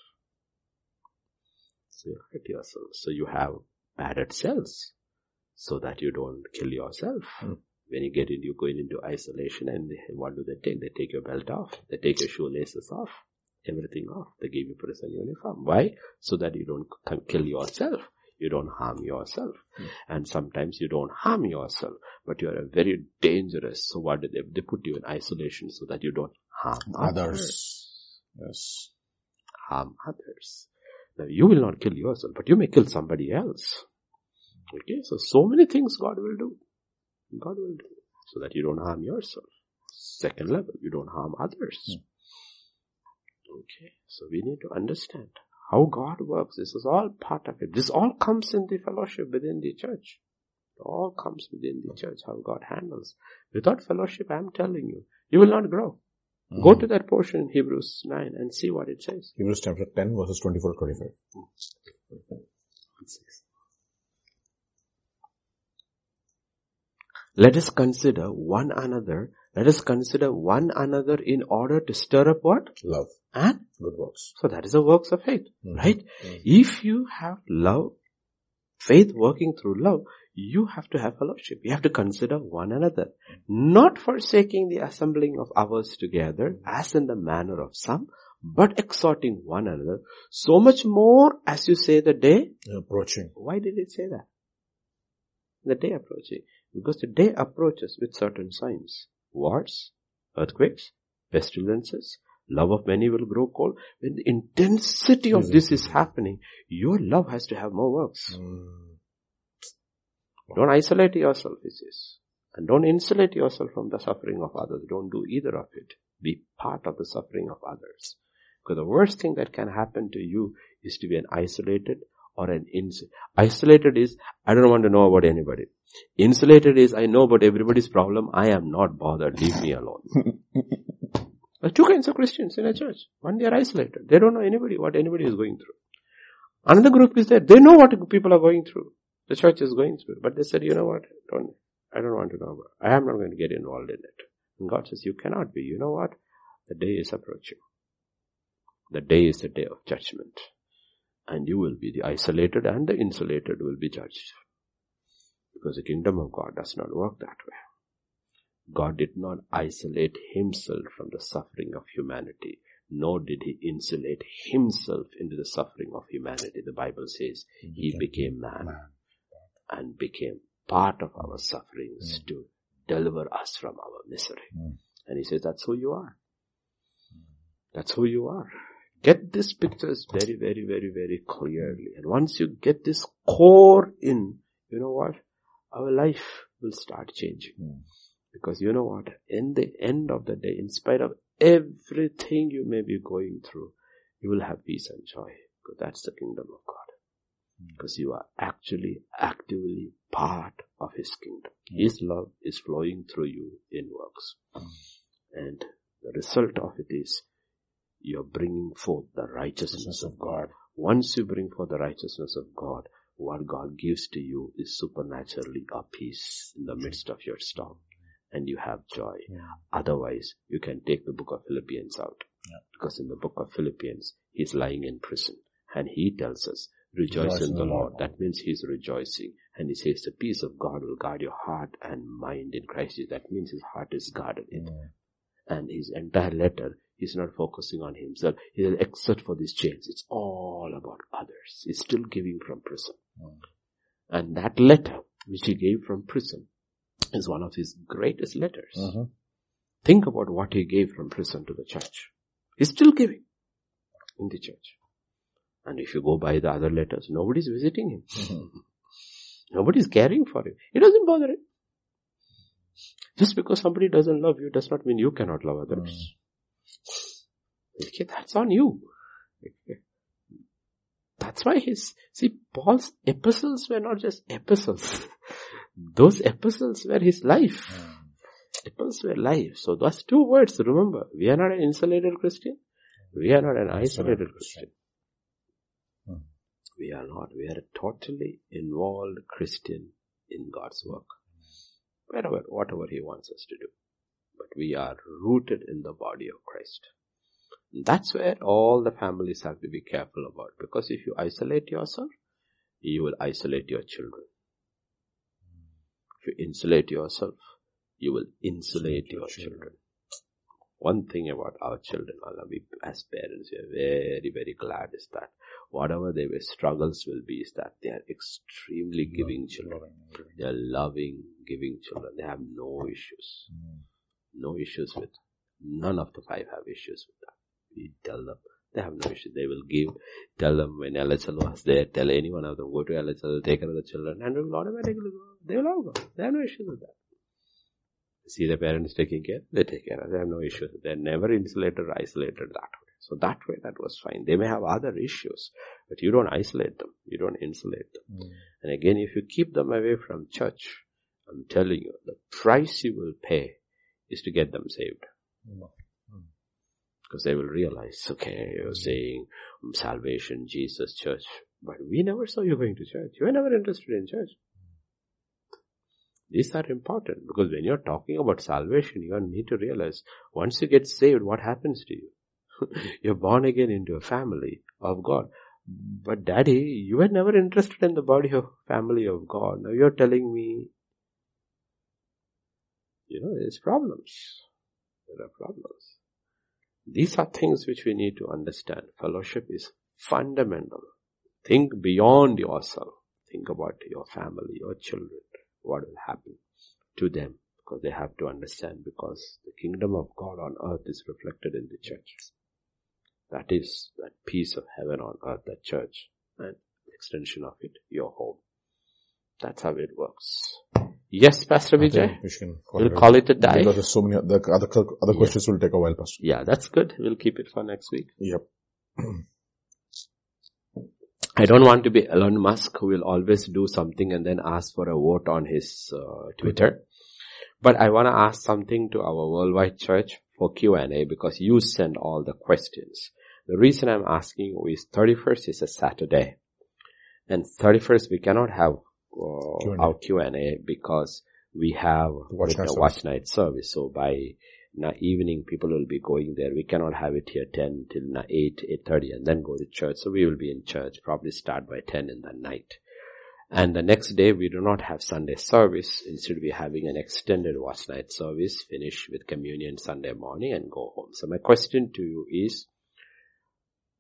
So you will hurt yourself. So you have padded cells so that you don't kill yourself. Mm. When you get in, you go into isolation, and they, what do they take? They take your belt off. They take your shoelaces off. Everything off. They give you prison uniform. Why? So that you don't kill yourself. You don't harm yourself. Mm. And sometimes you don't harm yourself, but you are very dangerous. So what do they, they put you in isolation so that you don't harm others. others. Yes. Harm others. Now you will not kill yourself, but you may kill somebody else. Okay, so so many things God will do. God will do. So that you don't harm yourself. Second level, you don't harm others. Mm. Okay, so we need to understand how God works. This is all part of it. This all comes in the fellowship within the church. It all comes within the church, how God handles. Without fellowship, I'm telling you, you will not grow. Mm-hmm. Go to that portion in Hebrews nine and see what it says. Hebrews chapter ten, verses twenty-four to twenty-five. Mm-hmm. It says, let us consider one another. Let us consider one another in order to stir up what? Love. And? Good works. So that is the works of faith, mm-hmm. right? Mm-hmm. If you have love, faith working through love, you have to have fellowship. You have to consider one another. Not forsaking the assembling of ours together, as in the manner of some, but exhorting one another, so much more as you say the day approaching. Why did it say that? The day approaching. Because the day approaches with certain signs. Wars, earthquakes, pestilences, love of many will grow cold. When the intensity of this is happening, your love has to have more works. Mm. Don't isolate yourself, he says. And don't insulate yourself from the suffering of others. Don't do either of it. Be part of the suffering of others. Because the worst thing that can happen to you is to be an isolated or an insulated. Isolated is, I don't want to know about anybody. Insulated is, I know about everybody's problem. I am not bothered. Leave me alone. There are two kinds of Christians in a church. One, they are isolated. They don't know anybody, what anybody is going through. Another group is there. They know what people are going through. The church is going through. But they said, you know what? Don't, I don't want to know about it. I am not going to get involved in it. And God says, you cannot be. You know what? The day is approaching. The day is the day of judgment. And you will be the isolated and the insulated will be judged. Because the kingdom of God does not work that way. God did not isolate himself from the suffering of humanity, nor did he insulate himself into the suffering of humanity. The Bible says he became man and became part of our sufferings to deliver us from our misery. And he says, that's who you are. That's who you are. Get this picture very, very, very, very clearly. And once you get this core in, you know what? Our life will start changing. Mm. Because you know what? In the end of the day, in spite of everything you may be going through, you will have peace and joy. Because that's the kingdom of God. Mm. Because you are actually, actively part of His kingdom. Mm. His love is flowing through you in works. Mm. And the result of it is, you're bringing forth the righteousness of God. Once you bring forth the righteousness of God, what God gives to you is supernaturally a peace in the midst of your storm. And you have joy. Yeah. Otherwise, you can take the book of Philippians out. Yeah. Because in the book of Philippians, he's lying in prison. And he tells us, rejoice, rejoice in the Lord. Lord. That means he's rejoicing. And he says, the peace of God will guard your heart and mind in Christ. That means his heart is guarded. Yeah. And his entire letter, he's not focusing on himself. He'll exert for these chains. It's all about others. He's still giving from prison. Mm. And that letter which he gave from prison is one of his greatest letters. Mm-hmm. Think about what he gave from prison to the church. He's still giving in the church. And if you go by the other letters, nobody's visiting him. Mm-hmm. Nobody's caring for him. It doesn't bother him. Just because somebody doesn't love you does not mean you cannot love others. Mm. Okay, that's on you. Okay. That's why his, see, Paul's epistles were not just epistles. Those epistles were his life. Mm. Epistles were life. So those two words, remember, we are not an insulated Christian. We are not an isolated Christian. Mm. We are not. We are a totally involved Christian in God's work. Wherever, whatever He wants us to do. But we are rooted in the body of Christ. That's where all the families have to be careful about. Because if you isolate yourself, you will isolate your children. If you insulate yourself, you will insulate your children. One thing about our children, Allah, we as parents, we are very, very glad is that whatever their struggles will be is that they are extremely giving loving, children. Loving, loving. They are loving, giving children. They have no issues. Mm. No issues with, none of the five have issues with that. We tell them, they have no issues. They will give, tell them when L H L was there, tell any one of them, go to L H L, take another children, and they will automatically go. They will all go. They have no issues with that. See their parents taking care, they take care. They have no issues. They're never insulated or isolated that way. So that way, that was fine. They may have other issues, but you don't isolate them. You don't insulate them. Mm. And again, if you keep them away from church, I'm telling you, the price you will pay is to get them saved. Mm. Because they will realize, okay, you're saying salvation, Jesus, church. But we never saw you going to church. You were never interested in church. These are important because when you're talking about salvation, you need to realize once you get saved, what happens to you? You're born again into a family of God. But daddy, you were never interested in the body of family of God. Now you're telling me, you know, there's problems. There are problems. These are things which we need to understand. Fellowship is fundamental. Think beyond yourself. Think about your family, your children. What will happen to them? Because they have to understand, because the kingdom of God on earth is reflected in the church. That is that peace of heaven on earth, that church, and extension of it, your home. That's how it works. Yes, Pastor Vijay? We call we'll it call it a day. Because there's so many other, other, other questions yeah. will take a while, Pastor. Yeah, that's good. We'll keep it for next week. Yep. I don't want to be Elon Musk, who will always do something and then ask for a vote on his uh, Twitter. But I want to ask something to our worldwide church for Q and A, because you send all the questions. The reason I'm asking is thirty-first is a Saturday. And thirty-first we cannot have uh, Q and A. Our Q and A because we have watch night, a watch night service. So by now evening people will be going there. We cannot have it here ten till eight, eight thirty and then go to church. So we will be in church, probably start by ten in the night. And the next day we do not have Sunday service. Instead we are having an extended watch night service, finish with communion Sunday morning and go home. So my question to you is,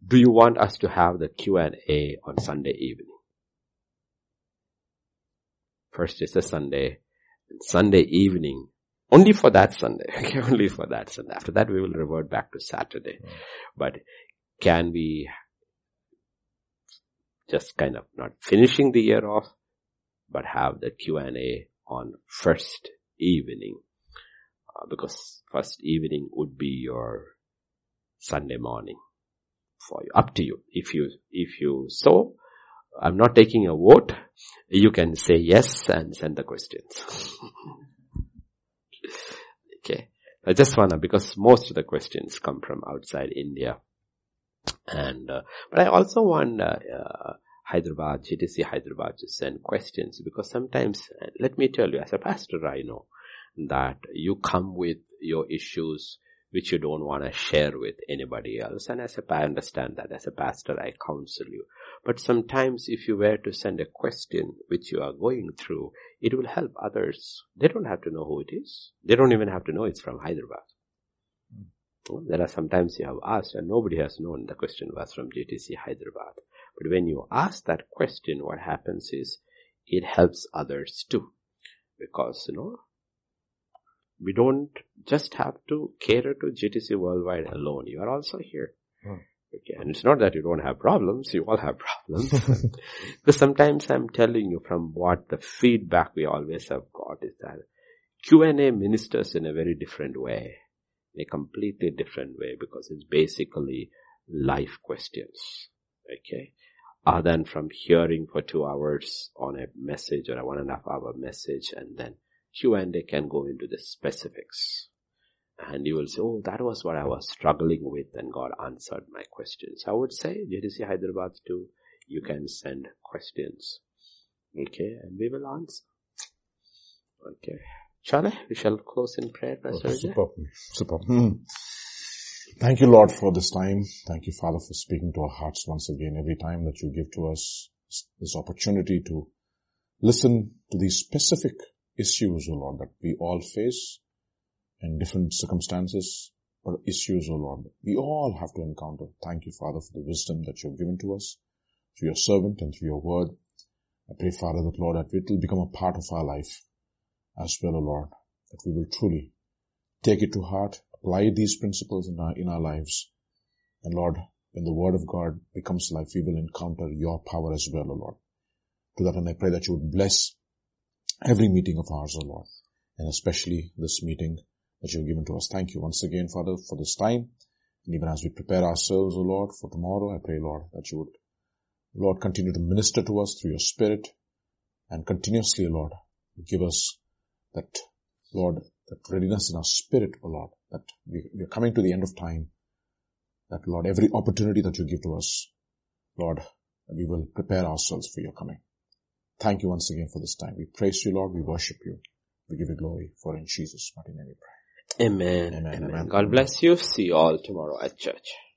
do you want us to have the Q and A on Sunday evening? First is a Sunday, Sunday evening. Only for that Sunday. Okay, only for that Sunday. After that, we will revert back to Saturday. Mm. But can we just kind of not finishing the year off, but have the Q and A on first evening? Uh, because first evening would be your Sunday morning for you. Up to you. If you, if you so, I'm not taking a vote. You can say yes and send the questions. Okay, I just wanna, because most of the questions come from outside India, and uh, but I also want uh, uh, Hyderabad, G T C Hyderabad to send questions, because sometimes, uh, let me tell you, as a pastor, I know that you come with your issues which you don't wanna share with anybody else, and as a I understand that as a pastor, I counsel you. But sometimes if you were to send a question which you are going through, it will help others. They don't have to know who it is. They don't even have to know it's from Hyderabad. Mm. Well, there are sometimes you have asked and nobody has known the question was from G T C Hyderabad. But when you ask that question, what happens is it helps others too. Because, you know, we don't just have to cater to G T C Worldwide alone. You are also here. Mm. Okay, and it's not that you don't have problems, you all have problems. But sometimes I'm telling you from what the feedback we always have got is that Q and A ministers in a very different way, in a completely different way, because it's basically life questions, okay? Other than from hearing for two hours on a message or a one and a half hour message, and then Q and A can go into the specifics. And you will say, oh, that was what I was struggling with and God answered my questions. I would say, J T C Hyderabad too, you can send questions. Okay, and we will answer. Okay. Chale, we shall close in prayer, Pastor. Oh, super, super. Mm. Thank you, Lord, for this time. Thank you, Father, for speaking to our hearts once again. Every time that you give to us this opportunity to listen to these specific issues, O Lord, that we all face, in different circumstances or issues, O Lord, we all have to encounter. Thank you, Father, for the wisdom that you have given to us, through your servant and through your word. I pray, Father, that, Lord, that it will become a part of our life as well, O Lord, that we will truly take it to heart, apply these principles in our, in our lives. And, Lord, when the word of God becomes life, we will encounter your power as well, O Lord. To that, and I pray that you would bless every meeting of ours, O Lord, and especially this meeting that you have given to us. Thank you once again, Father, for this time. And even as we prepare ourselves, O Lord, for tomorrow, I pray, Lord, that you would, Lord, continue to minister to us through your Spirit and continuously, Lord, give us that, Lord, that readiness in our spirit, O Lord, that we, we are coming to the end of time, that, Lord, every opportunity that you give to us, Lord, we will prepare ourselves for your coming. Thank you once again for this time. We praise you, Lord. We worship you. We give you glory, for in Jesus' mighty name we pray. Amen. Amen. Amen. Amen. God bless you. See you all tomorrow at church.